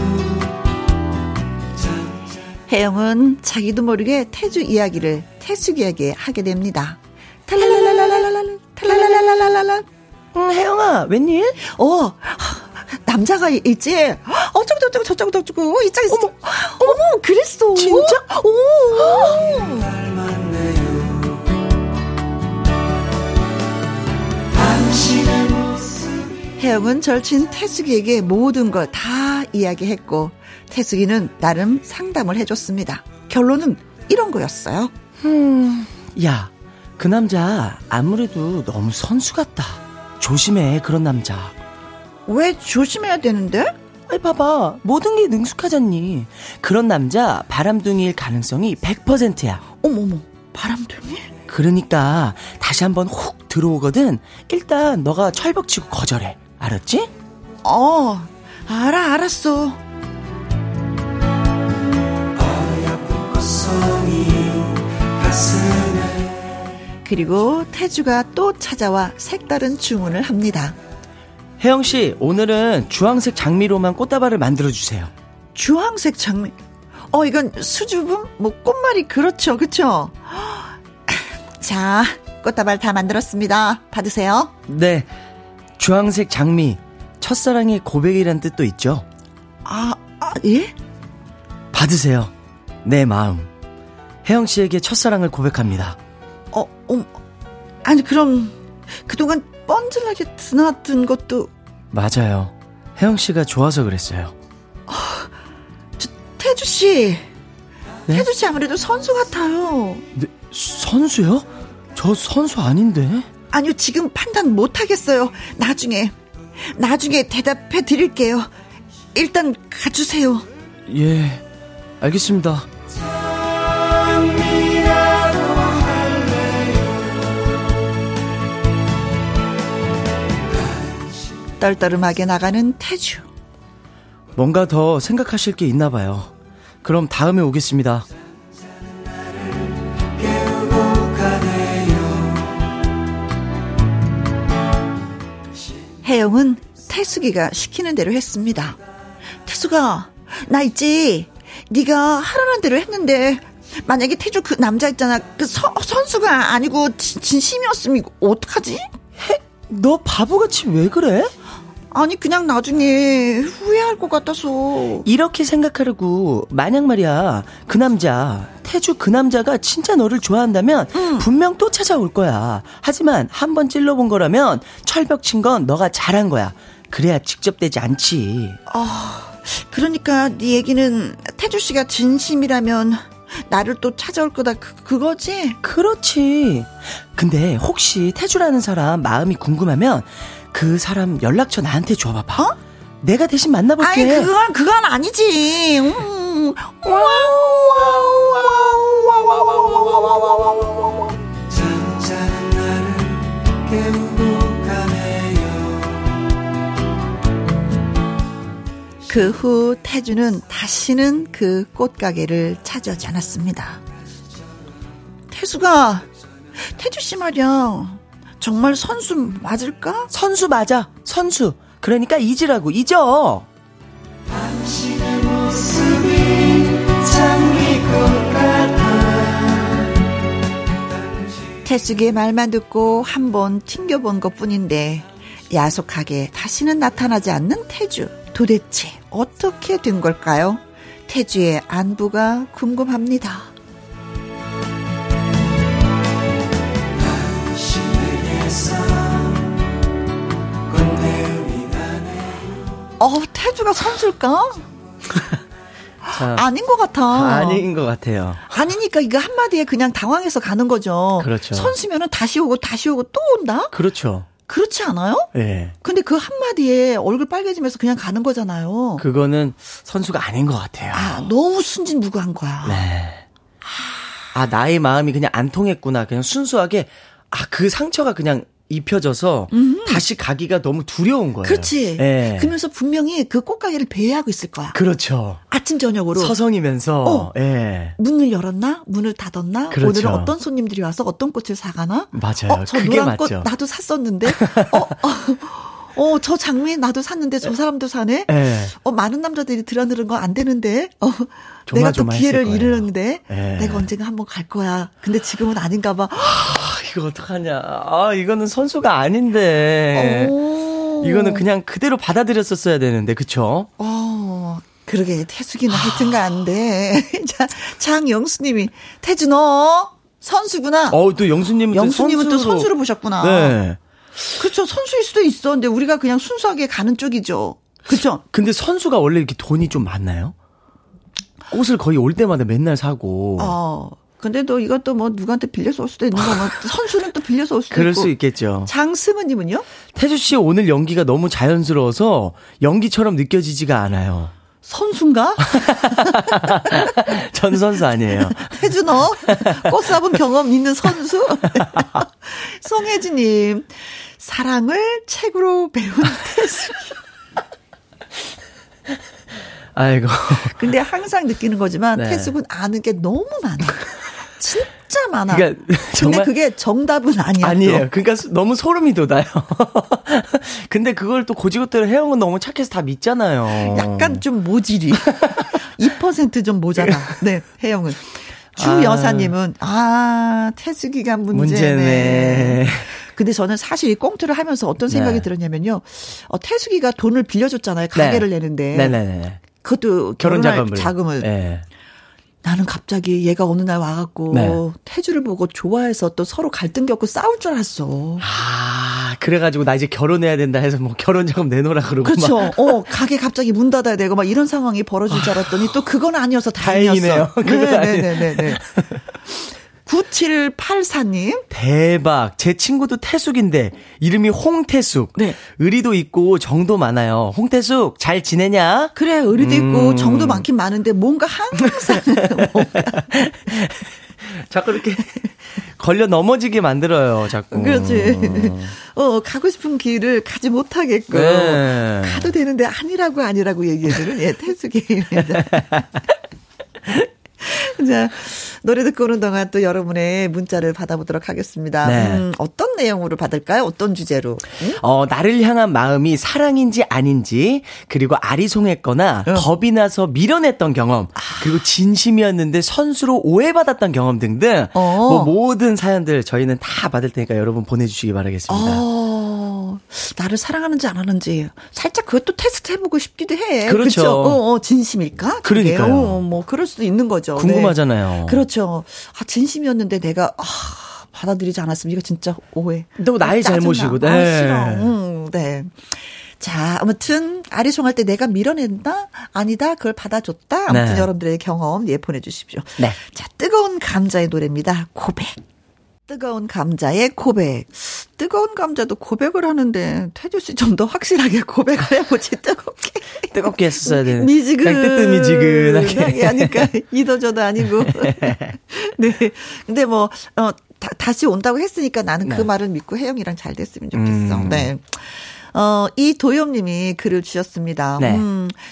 혜영은 자기도 모르게 태주 이야기를 태숙이에게 하게 됩니다. 탈랄랄랄랄랄. 혜영아, 웬일? 남자가 있지? 어쩌고 저쩌고 이 짝이 있어. 어머, 그랬어. 진짜? 오. 혜영은 절친 태숙이에게 모든 걸 다 이야기했고, 태숙이는 나름 상담을 해줬습니다. 결론은 이런 거였어요. 야, 그 남자 아무래도 너무 선수 같다. 조심해, 그런 남자. 왜 조심해야 되는데? 아니, 봐봐, 모든 게 능숙하잖니. 그런 남자 바람둥이일 가능성이 100%야. 어머머, 바람둥이? 그러니까 다시 한번 훅 들어오거든. 일단 너가 철벽치고 거절해. 알았지? 알았어. 그리고 태주가 또 찾아와 색다른 주문을 합니다. 혜영씨, 오늘은 주황색 장미로만 꽃다발을 만들어주세요. 주황색 장미? 이건 수줍음? 꽃말이 그렇죠, 그쵸? 자, 꽃다발 다 만들었습니다. 받으세요. 네, 주황색 장미, 첫사랑의 고백이란 뜻도 있죠. 예? 받으세요. 내 마음, 혜영씨에게 첫사랑을 고백합니다. 아니, 그럼 그동안 뻔질나게 드나든 것도. 맞아요. 혜영씨가 좋아서 그랬어요. 태주씨. 네? 태주씨 아무래도 선수 같아요. 네, 선수요? 저 선수 아닌데. 아니요, 지금 판단 못하겠어요. 나중에 대답해 드릴게요. 일단 가주세요. 예, 알겠습니다. 떨떠름하게 나가는 태주. 뭔가 더 생각하실 게 있나 봐요. 그럼 다음에 오겠습니다. 혜영은 태숙이가 시키는 대로 했습니다. 태숙아, 나 있지? 네가 하라는 대로 했는데, 만약에 태주 그 남자 있잖아, 그 선수가 아니고 진심이었으면 이거 어떡하지? 너 바보같이 왜 그래? 아니 그냥 나중에 후회할 것 같아서. 이렇게 생각하려고 만약 말이야 그 남자 태주 그 남자가 진짜 너를 좋아한다면 분명 또 찾아올 거야. 하지만 한 번 찔러본 거라면 철벽 친 건 너가 잘한 거야. 그래야 직접 되지 않지. 그러니까 네 얘기는 태주 씨가 진심이라면 나를 또 찾아올 거다 그거지? 그렇지. 근데 혹시 태주라는 사람 마음이 궁금하면 그 사람 연락처 나한테 줘봐봐. 어? 내가 대신 만나볼게. 아니 그건 아니지. 잠자는 나를 깨우고 가네요. 그 후 태주는 다시는 그 꽃가게를 찾아오지 않았습니다. 태수가 태주씨 말이야 정말 선수 맞을까? 선수 맞아. 선수. 그러니까 잊으라고. 잊어. 당신의 모습이 장미꽃 같아. 태숙의 말만 듣고 한 번 튕겨본 것뿐인데 야속하게 다시는 나타나지 않는 태주. 도대체 어떻게 된 걸까요? 태주의 안부가 궁금합니다. 태주가 선수일까? 아닌 것 같아. 아닌 것 같아요. 아니니까 이거 한마디에 그냥 당황해서 가는 거죠. 그렇죠. 선수면은 다시 오고 다시 오고 또 온다? 그렇죠. 그렇지 않아요? 예. 네. 근데 그 한마디에 얼굴 빨개지면서 그냥 가는 거잖아요. 그거는 선수가 아닌 것 같아요. 너무 순진무구한 거야. 네. 나의 마음이 그냥 안 통했구나. 그냥 순수하게 그 상처가 그냥 입혀져서 다시 가기가 너무 두려운 거예요. 그렇지. 예. 그러면서 분명히 그 꽃가게를 배회하고 있을 거야. 그렇죠. 아침 저녁으로 서성이면서 예. 문을 열었나? 문을 닫았나? 그렇죠. 오늘은 어떤 손님들이 와서 어떤 꽃을 사가나? 맞아요. 저 그게 노란 맞죠. 꽃 나도 샀었는데 저 장미 나도 샀는데 저 사람도 사네. 예. 많은 남자들이 들어누른 거 안 되는데 내가 또 기회를 잃었는데 예. 내가 언젠가 한번 갈 거야. 근데 지금은 아닌가 봐. 이거 어떡하냐. 이거는 선수가 아닌데. 이거는 그냥 그대로 받아들였었어야 되는데. 그쵸? 그러게 태숙이는 하여튼간 돼. 장영수님이 태주 너 선수구나. 또 영수님은 또 선수로 보셨구나. 네. 그렇죠. 선수일 수도 있어. 근데 우리가 그냥 순수하게 가는 쪽이죠. 그렇죠. 근데 선수가 원래 이렇게 돈이 좀 많나요? 옷을 거의 올 때마다 맨날 사고. 근데 또 이것도 뭐 누구한테 빌려서 올 수도 있는 거, 뭐 선수는 또 빌려서 올 수도 그럴 있고. 그럴 수 있겠죠. 장승은님은요? 태주 씨 오늘 연기가 너무 자연스러워서 연기처럼 느껴지지가 않아요. 선수인가? 전 선수 아니에요. 태주 너 꽃사본 경험 있는 선수? 송혜진님 사랑을 책으로 배운 태수. 아이고. 근데 항상 느끼는 거지만 네. 태숙은 아는 게 너무 많아. 진짜 많아. 그러니까 근데 그게 정답은 아니야. 아니에요. 그러니까 너무 소름이 돋아요. 근데 그걸 또 고지고대로 해온 건 너무 착해서 다 믿잖아요. 약간 좀 모질이. 2% 좀 모자라. 네, 혜영은. 주여사님은 태숙이가 문제네. 근데 저는 사실 이 꽁트를 하면서 어떤 생각이 들었냐면요. 태숙이가 돈을 빌려줬잖아요. 가게를 네. 내는데. 네네네. 그것도 결혼 자금을. 네. 나는 갑자기 얘가 어느 날 와갖고 네. 태주를 보고 좋아해서 또 서로 갈등 겪고 싸울 줄 알았어. 그래가지고 나 이제 결혼해야 된다 해서 뭐 결혼 자금 내놓으라 그러고. 그렇죠. 막. 가게 갑자기 문 닫아야 되고 막 이런 상황이 벌어질 줄 알았더니 또 그건 아니어서 다행이었어. 다행이네요. 네네네네. 9784님. 대박. 제 친구도 태숙인데 이름이 홍태숙. 네. 의리도 있고 정도 많아요. 홍태숙 잘 지내냐? 그래. 의리도 있고 정도 많긴 많은데 뭔가 항상 뭔가. 자꾸 이렇게 걸려 넘어지게 만들어요. 자꾸. 그렇지. 가고 싶은 길을 가지 못하겠고 네. 가도 되는데 아니라고 얘기해주는 태숙이입니다. 자, 노래 듣고 오는 동안 또 여러분의 문자를 받아보도록 하겠습니다. 네. 어떤 내용으로 받을까요? 어떤 주제로? 나를 향한 마음이 사랑인지 아닌지, 그리고 아리송했거나 겁이 나서 밀어냈던 경험, 그리고 진심이었는데 선수로 오해받았던 경험 등등 뭐 모든 사연들 저희는 다 받을 테니까 여러분 보내주시기 바라겠습니다. 나를 사랑하는지 안 하는지 살짝 그것도 테스트 해보고 싶기도 해. 그렇죠. 진심일까? 그러니까요. 뭐 그럴 수도 있는 거죠. 궁금하잖아요. 네. 그렇죠. 아 진심이었는데 내가 받아들이지 않았으면 이거 진짜 오해. 너 나의 잘못이고. 네. 싫어. 네. 자, 아무튼 아리송할 때 내가 밀어낸다? 아니다? 그걸 받아줬다? 아무튼 네. 여러분들의 경험 예 보내주십시오. 네. 자, 뜨거운 감자의 노래입니다. 고백. 뜨거운 감자의 고백. 뜨거운 감자도 고백을 하는데 태주 씨 좀 더 확실하게 고백을 해보지 뜨겁게. 뜨겁게 했었어야 되는. 미지근하게 하니까 이도저도 아니고. 네. 근데 뭐 다시 온다고 했으니까 나는 네. 그 말을 믿고 혜영이랑 잘 됐으면 좋겠어. 네. 이도엽 님이 글을 주셨습니다. 네.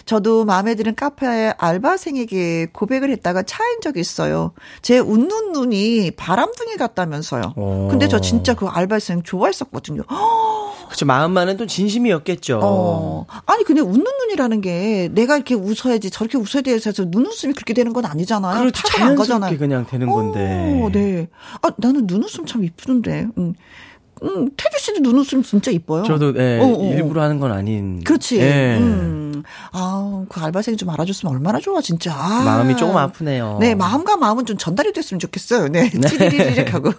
저도 마음에 드는 카페 알바생에게 고백을 했다가 차인 적이 있어요. 제 웃는 눈이 바람둥이 같다면서요. 오. 근데 저 진짜 그 알바생 좋아했었거든요. 그렇죠. 마음만은 또 진심이었겠죠. 아니 근데 웃는 눈이라는 게 내가 이렇게 웃어야지 저렇게 웃어야 돼서 눈웃음이 그렇게 되는 건 아니잖아요. 그렇죠. 자연스럽게 그냥 되는 건데. 네. 아 나는 눈웃음 참 이쁘던데. 태주 씨도 눈웃음 진짜 이뻐요. 저도 예, 일부러 하는 건 아닌. 그렇지. 예. 아, 그 알바생이 좀 알아줬으면 얼마나 좋아 진짜. 아. 마음이 조금 아프네요. 네, 마음과 마음은 좀 전달이 됐으면 좋겠어요. 네, 찌릿찌릿 하고.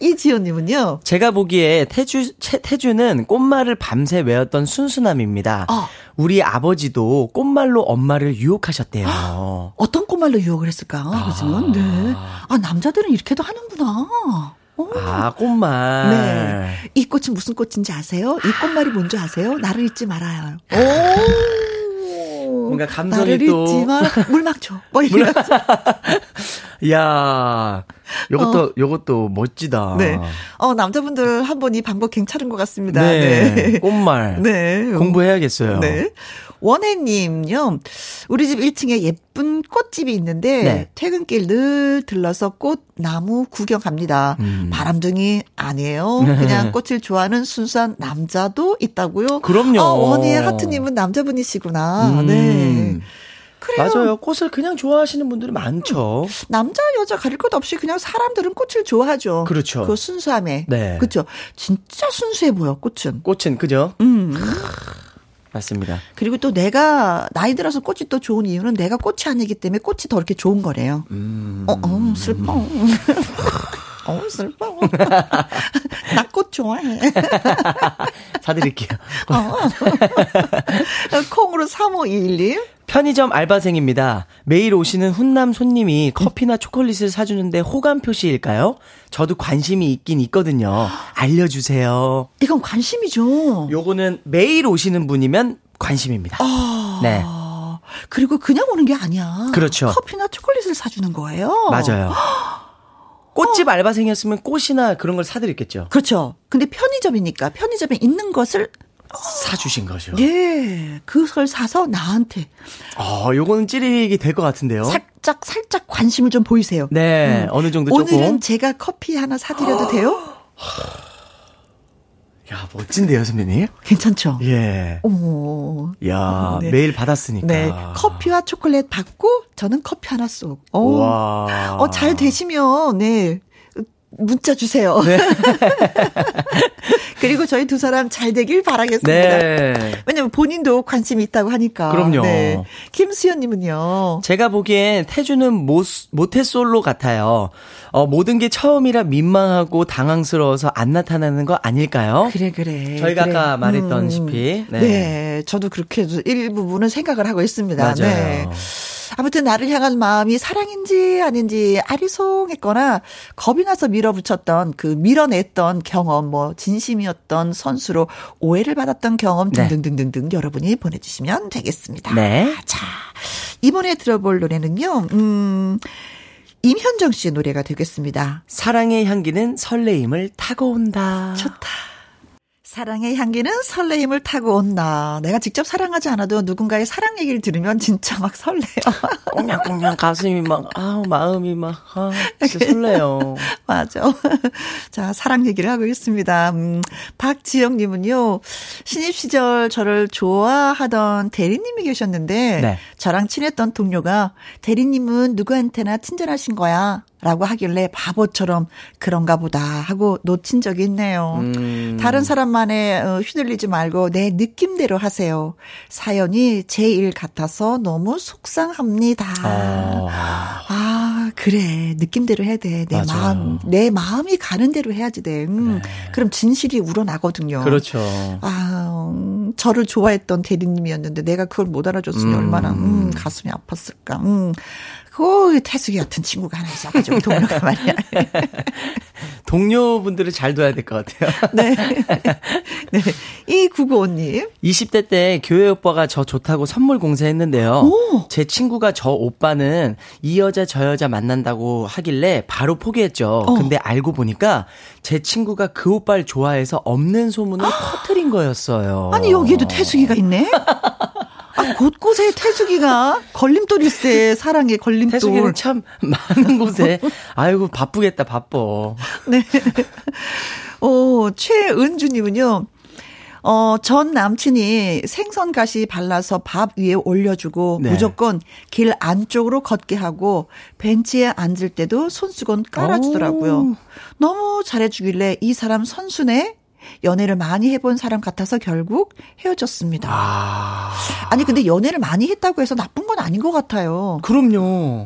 이지연님은요. 제가 보기에 태주는 꽃말을 밤새 외웠던 순수남입니다. 우리 아버지도 꽃말로 엄마를 유혹하셨대요. 어떤 꽃말로 유혹을 했을까? 요즘은. 네. 아 남자들은 이렇게도 하는구나. 아, 꽃말. 네. 이 꽃은 무슨 꽃인지 아세요? 이 꽃말이 뭔지 아세요? 나를 잊지 말아요. 오! 뭔가 감정이 나를 또. 잊지 마라. 물 막죠. 뭐 이런. 이야, 요것도 멋지다. 네. 남자분들 한번 이 방법 괜찮은 것 같습니다. 네. 네. 꽃말. 네. 공부해야겠어요. 네. 원혜님요. 우리 집 1층에 예쁜 꽃집이 있는데 네. 퇴근길 늘 들러서 꽃나무 구경합니다. 바람둥이 아니에요. 그냥 꽃을 좋아하는 순수한 남자도 있다고요. 그럼요. 원혜의 하트님은 남자분이시구나. 네. 그래요. 맞아요. 꽃을 그냥 좋아하시는 분들이 많죠. 남자 여자 가릴 것 없이 그냥 사람들은 꽃을 좋아하죠. 그렇죠. 그 순수함에. 네. 그렇죠. 진짜 순수해 보여 꽃은. 꽃은 그죠. 맞습니다. 그리고 또 내가 나이 들어서 꽃이 또 좋은 이유는 내가 꽃이 아니기 때문에 꽃이 더 이렇게 좋은 거래요. 슬퍼. 슬퍼. 나 꽃 좋아해. 사드릴게요. 콩으로 3521님. 편의점 알바생입니다. 매일 오시는 훈남 손님이 커피나 초콜릿을 사주는데 호감 표시일까요? 저도 관심이 있긴 있거든요. 알려주세요. 이건 관심이죠. 요거는 매일 오시는 분이면 관심입니다. 네. 그리고 그냥 오는 게 아니야. 그렇죠. 커피나 초콜릿을 사주는 거예요. 맞아요. 꽃집 알바생이었으면 꽃이나 그런 걸 사드렸겠죠. 그렇죠. 근데 편의점이니까 편의점에 있는 것을 사주신 거죠. 예. 그걸 사서 나한테. 요거는 찌릿이 될 것 같은데요. 살짝 관심을 좀 보이세요. 네. 어느 정도 조금. 오늘은 제가 커피 하나 사드려도 돼요? 야, 멋진데요, 선배님? 괜찮죠? 예. 오. 야, 네. 매일 받았으니까. 네. 커피와 초콜릿 받고, 저는 커피 하나 쏙. 와. 잘 되시면, 네. 문자 주세요. 네. 그리고 저희 두 사람 잘 되길 바라겠습니다. 네. 왜냐면 본인도 관심이 있다고 하니까. 그럼요. 네. 김수현님은요. 제가 보기엔 태주는 모태솔로 같아요. 모든 게 처음이라 민망하고 당황스러워서 안 나타나는 거 아닐까요? 그래. 저희가 아까 말했던 시피. 네. 저도 그렇게 일부분은 생각을 하고 있습니다. 맞아요. 네. 아무튼 나를 향한 마음이 사랑인지 아닌지 아리송했거나 겁이 나서 밀어붙였던 그 밀어냈던 경험 뭐 진심이었던 선수로 오해를 받았던 경험 등등등등등 네. 여러분이 보내주시면 되겠습니다. 네. 자 이번에 들어볼 노래는요. 임현정 씨의 노래가 되겠습니다. 사랑의 향기는 설레임을 타고 온다. 좋다. 사랑의 향기는 설레임을 타고 온다. 내가 직접 사랑하지 않아도 누군가의 사랑 얘기를 들으면 진짜 막 설레요. 꽁냥꽁냥 가슴이 막, 마음이 막, 진짜 설레요. 맞아. 자, 사랑 얘기를 하고 있습니다. 박지영님은요, 신입 시절 저를 좋아하던 대리님이 계셨는데, 네. 저랑 친했던 동료가 대리님은 누구한테나 친절하신 거야. 라고 하길래 바보처럼 그런가 보다 하고 놓친 적이 있네요. 다른 사람만의 휘둘리지 말고 내 느낌대로 하세요. 사연이 제 일 같아서 너무 속상합니다. 아 그래 느낌대로 해야 돼. 내 맞아요. 마음 내 마음이 가는 대로 해야지 돼. 네. 그럼 진실이 우러나거든요. 그렇죠. 아 저를 좋아했던 대리님이었는데 내가 그걸 못 알아줬으면 얼마나 가슴이 아팠을까. 그 태숙이 같은 친구가 하나 있어가지고 동료가 말이야. 동료분들을 잘 둬야 될 것 같아요. 네. 네. 이 995님. 20대 때 교회 오빠가 저 좋다고 선물 공세했는데요. 오. 제 친구가 저 오빠는 이 여자 저 여자 만난다고 하길래 바로 포기했죠. 근데 알고 보니까 제 친구가 그 오빠를 좋아해서 없는 소문을 퍼뜨린 거였어요. 아니 여기에도 태숙이가 있네. 아, 곳곳에 태숙이가 걸림돌일세. 사랑의 걸림돌. 태숙이는 참 많은 곳에. 아이고 바쁘겠다 바빠. 네. 오, 최은주님은요. 전 남친이 생선가시 발라서 밥 위에 올려주고 네. 무조건 길 안쪽으로 걷게 하고 벤치에 앉을 때도 손수건 깔아주더라고요. 오. 너무 잘해주길래 이 사람 선수네. 연애를 많이 해본 사람 같아서 결국 헤어졌습니다. 아니 근데 연애를 많이 했다고 해서 나쁜 건 아닌 것 같아요. 그럼요.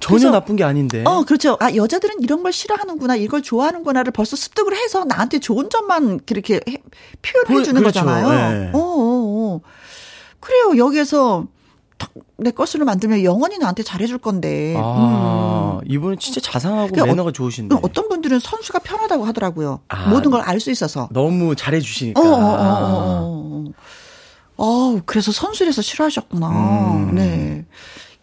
전혀 그래서, 나쁜 게 아닌데. 그렇죠. 아 여자들은 이런 걸 싫어하는구나, 이걸 좋아하는구나를 벌써 습득을 해서 나한테 좋은 점만 그렇게 표현해 주는 그렇죠. 거잖아요. 네. 그래요. 여기에서 내 것으로 만들면 영원히 나한테 잘해줄 건데. 이분은 진짜 자상하고 매너가 좋으신데. 어떤 분들은 선수가 편하다고 하더라고요. 모든 걸 알 수 있어서. 너무 잘해주시니까. 그래서 선수라서 싫어하셨구나. 네.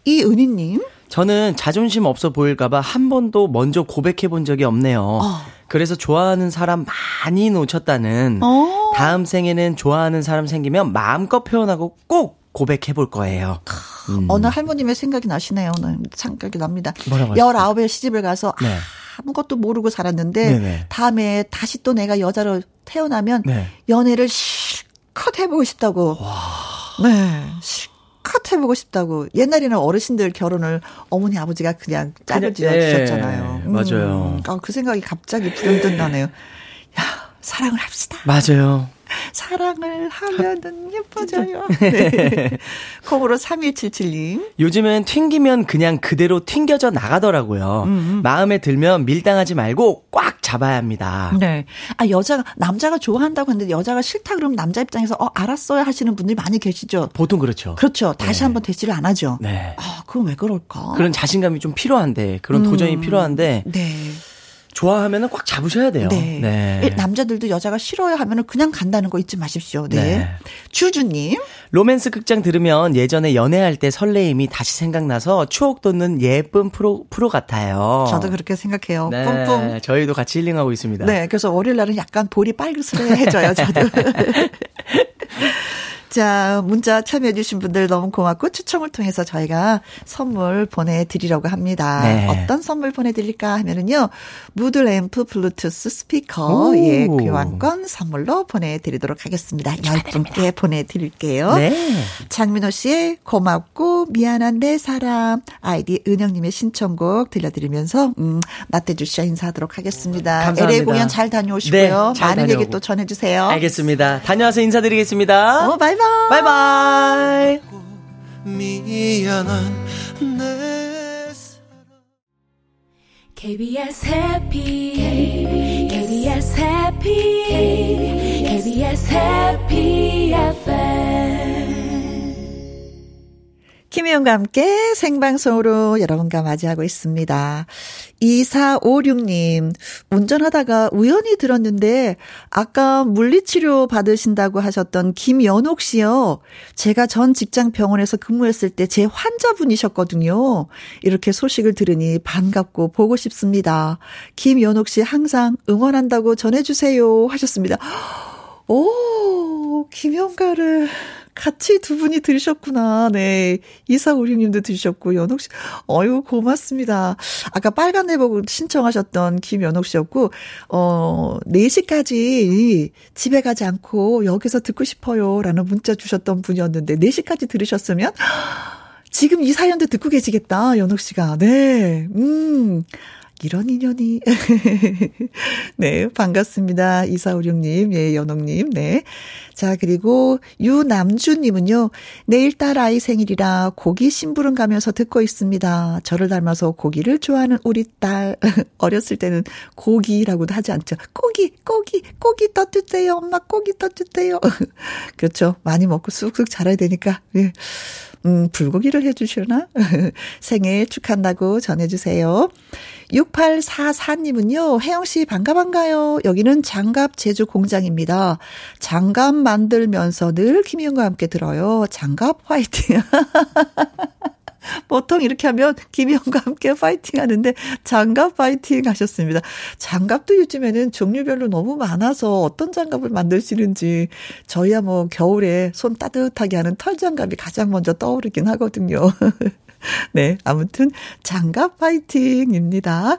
이은희님. 저는 자존심 없어 보일까봐 한 번도 먼저 고백해본 적이 없네요. 그래서 좋아하는 사람 많이 놓쳤다는. 다음 생에는 좋아하는 사람 생기면 마음껏 표현하고 꼭 고백해볼 거예요. 어느 할머님의 생각이 나시네요. 오늘 생각이 납니다. 19에 시집을 가서 네. 아무것도 모르고 살았는데 네네. 다음에 다시 또 내가 여자로 태어나면 네. 연애를 실컷 해보고 싶다고. 와. 네. 실컷 해보고 싶다고. 옛날에는 어르신들 결혼을 어머니 아버지가 그냥 짝을 지어주셨잖아요. 네. 맞아요. 그 생각이 갑자기 불현듯 나네요. 야 사랑을 합시다. 맞아요. 사랑을 하면은 예뻐져요. 네. 콩으로 3177님. 요즘은 튕기면 그냥 그대로 튕겨져 나가더라고요. 마음에 들면 밀당하지 말고 꽉 잡아야 합니다. 네. 아, 여자가, 남자가 좋아한다고 했는데 여자가 싫다 그러면 남자 입장에서 알았어요 하시는 분들이 많이 계시죠. 보통 그렇죠. 그렇죠. 다시 네. 한번 대시를 안 하죠. 네. 그건 왜 그럴까? 그런 자신감이 좀 필요한데, 그런 도전이 필요한데. 네. 좋아하면은 꽉 잡으셔야 돼요. 네. 네. 남자들도 여자가 싫어요 하면은 그냥 간다는 거 잊지 마십시오. 네. 네. 주주님. 로맨스 극장 들으면 예전에 연애할 때 설레임이 다시 생각나서 추억 돋는 예쁜 프로 같아요. 저도 그렇게 생각해요. 네. 뿜뿜. 저희도 같이 힐링하고 있습니다. 네. 그래서 월요일 날은 약간 볼이 빨그스레해져요. 저도. 자, 문자 참여해주신 분들 너무 고맙고 추첨을 통해서 저희가 선물 보내드리려고 합니다. 네. 어떤 선물 보내드릴까 하면은요, 무드램프 블루투스 스피커, 오. 예, 교환권 선물로 보내드리도록 하겠습니다. 10분께 보내드릴게요. 네. 장민호 씨의 고맙고 미안한 내 사람, 아이디 은영님의 신청곡 들려드리면서, 나태주 씨와 인사하도록 하겠습니다. 감사합니다. LA 공연 잘 다녀오시고요. 네, 잘 많은 얘기 또 전해주세요. 알겠습니다. 다녀와서 인사드리겠습니다. 바이 바이바이. 미안한 내 사랑. KBS 해피 KBS 해피 KBS 해피 FM 김혜영과 함께 생방송으로 여러분과 맞이하고 있습니다. 2456님, 운전하다가 우연히 들었는데 아까 물리치료 받으신다고 하셨던 김연옥 씨요. 제가 전 직장 병원에서 근무했을 때 제 환자분이셨거든요. 이렇게 소식을 들으니 반갑고 보고 싶습니다. 김연옥 씨 항상 응원한다고 전해주세요 하셨습니다. 오, 김연가를 같이 두 분이 들으셨구나. 네. 2456님도 들으셨고, 연옥 씨. 어유 고맙습니다. 아까 빨간 내복을 신청하셨던 김연옥 씨였고, 4시까지 집에 가지 않고 여기서 듣고 싶어요. 라는 문자 주셨던 분이었는데, 4시까지 들으셨으면, 지금 이 사연도 듣고 계시겠다, 연옥 씨가. 네, 이런 인연이. 네, 반갑습니다. 2456님, 예, 연옥님, 네. 자, 그리고 유남주님은요, 내일 딸 아이 생일이라 고기 심부름 가면서 듣고 있습니다. 저를 닮아서 고기를 좋아하는 우리 딸. 어렸을 때는 고기라고도 하지 않죠. 고기 떠주세요. 엄마 고기 떠주세요. 그렇죠. 많이 먹고 쑥쑥 자라야 되니까. 예. 불고기를 해주시려나? 생일 축한다고 전해주세요. 6844님은요. 혜영씨 반가반가요. 여기는 장갑 제조 공장입니다. 장갑 만들면서 늘 김희영과 함께 들어요. 장갑 화이팅. 보통 이렇게 하면 김희영과 함께 파이팅 하는데 장갑 파이팅 하셨습니다. 장갑도 요즘에는 종류별로 너무 많아서 어떤 장갑을 만드시는지 저희야 뭐 겨울에 손 따뜻하게 하는 털 장갑이 가장 먼저 떠오르긴 하거든요. 네, 아무튼 장갑 파이팅입니다.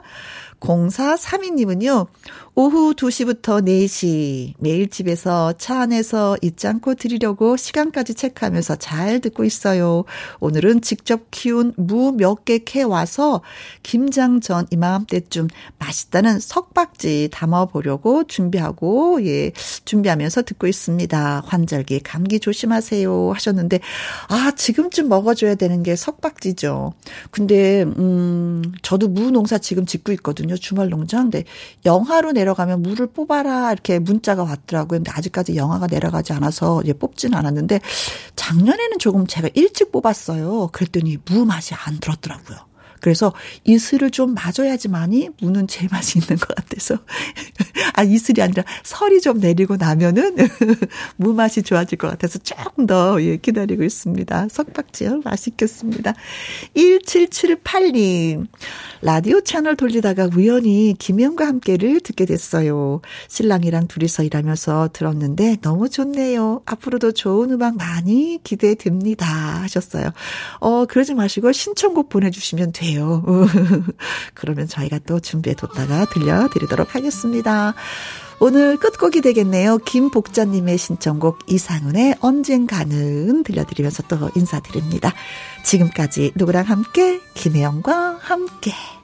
0432님은요. 오후 2시부터 4시 매일 집에서 차 안에서 잊지 않고 드리려고 시간까지 체크하면서 잘 듣고 있어요. 오늘은 직접 키운 무 몇 개 캐와서 김장전 이맘때쯤 맛있다는 석박지 담아보려고 준비하고 예 준비하면서 듣고 있습니다. 환절기 감기 조심하세요 하셨는데 아 지금쯤 먹어줘야 되는 게 석박지죠. 근데 저도 무 농사 지금 짓고 있거든요. 주말 농장. 근데 영하로 내려가면 물을 뽑아라 이렇게 문자가 왔더라고요. 근데 아직까지 영하가 내려가지 않아서 이제 뽑지는 않았는데 작년에는 조금 제가 일찍 뽑았어요. 그랬더니 무 맛이 안 들었더라고요. 그래서 이슬을 좀 맞아야지만이 무는 제맛이 있는 것 같아서 아 이슬이 아니라 설이 좀 내리고 나면은 무 맛이 좋아질 것 같아서 조금 더 예, 기다리고 있습니다. 석박지요. 맛있겠습니다. 1778님 라디오 채널 돌리다가 우연히 김영과 함께를 듣게 됐어요. 신랑이랑 둘이서 일하면서 들었는데 너무 좋네요. 앞으로도 좋은 음악 많이 기대됩니다 하셨어요. 그러지 마시고 신청곡 보내주시면 돼요. 그러면 저희가 또 준비해뒀다가 들려드리도록 하겠습니다. 오늘 끝곡이 되겠네요. 김복자님의 신청곡 이상훈의 언젠가는 들려드리면서 또 인사드립니다. 지금까지 누구랑 함께 김혜영과 함께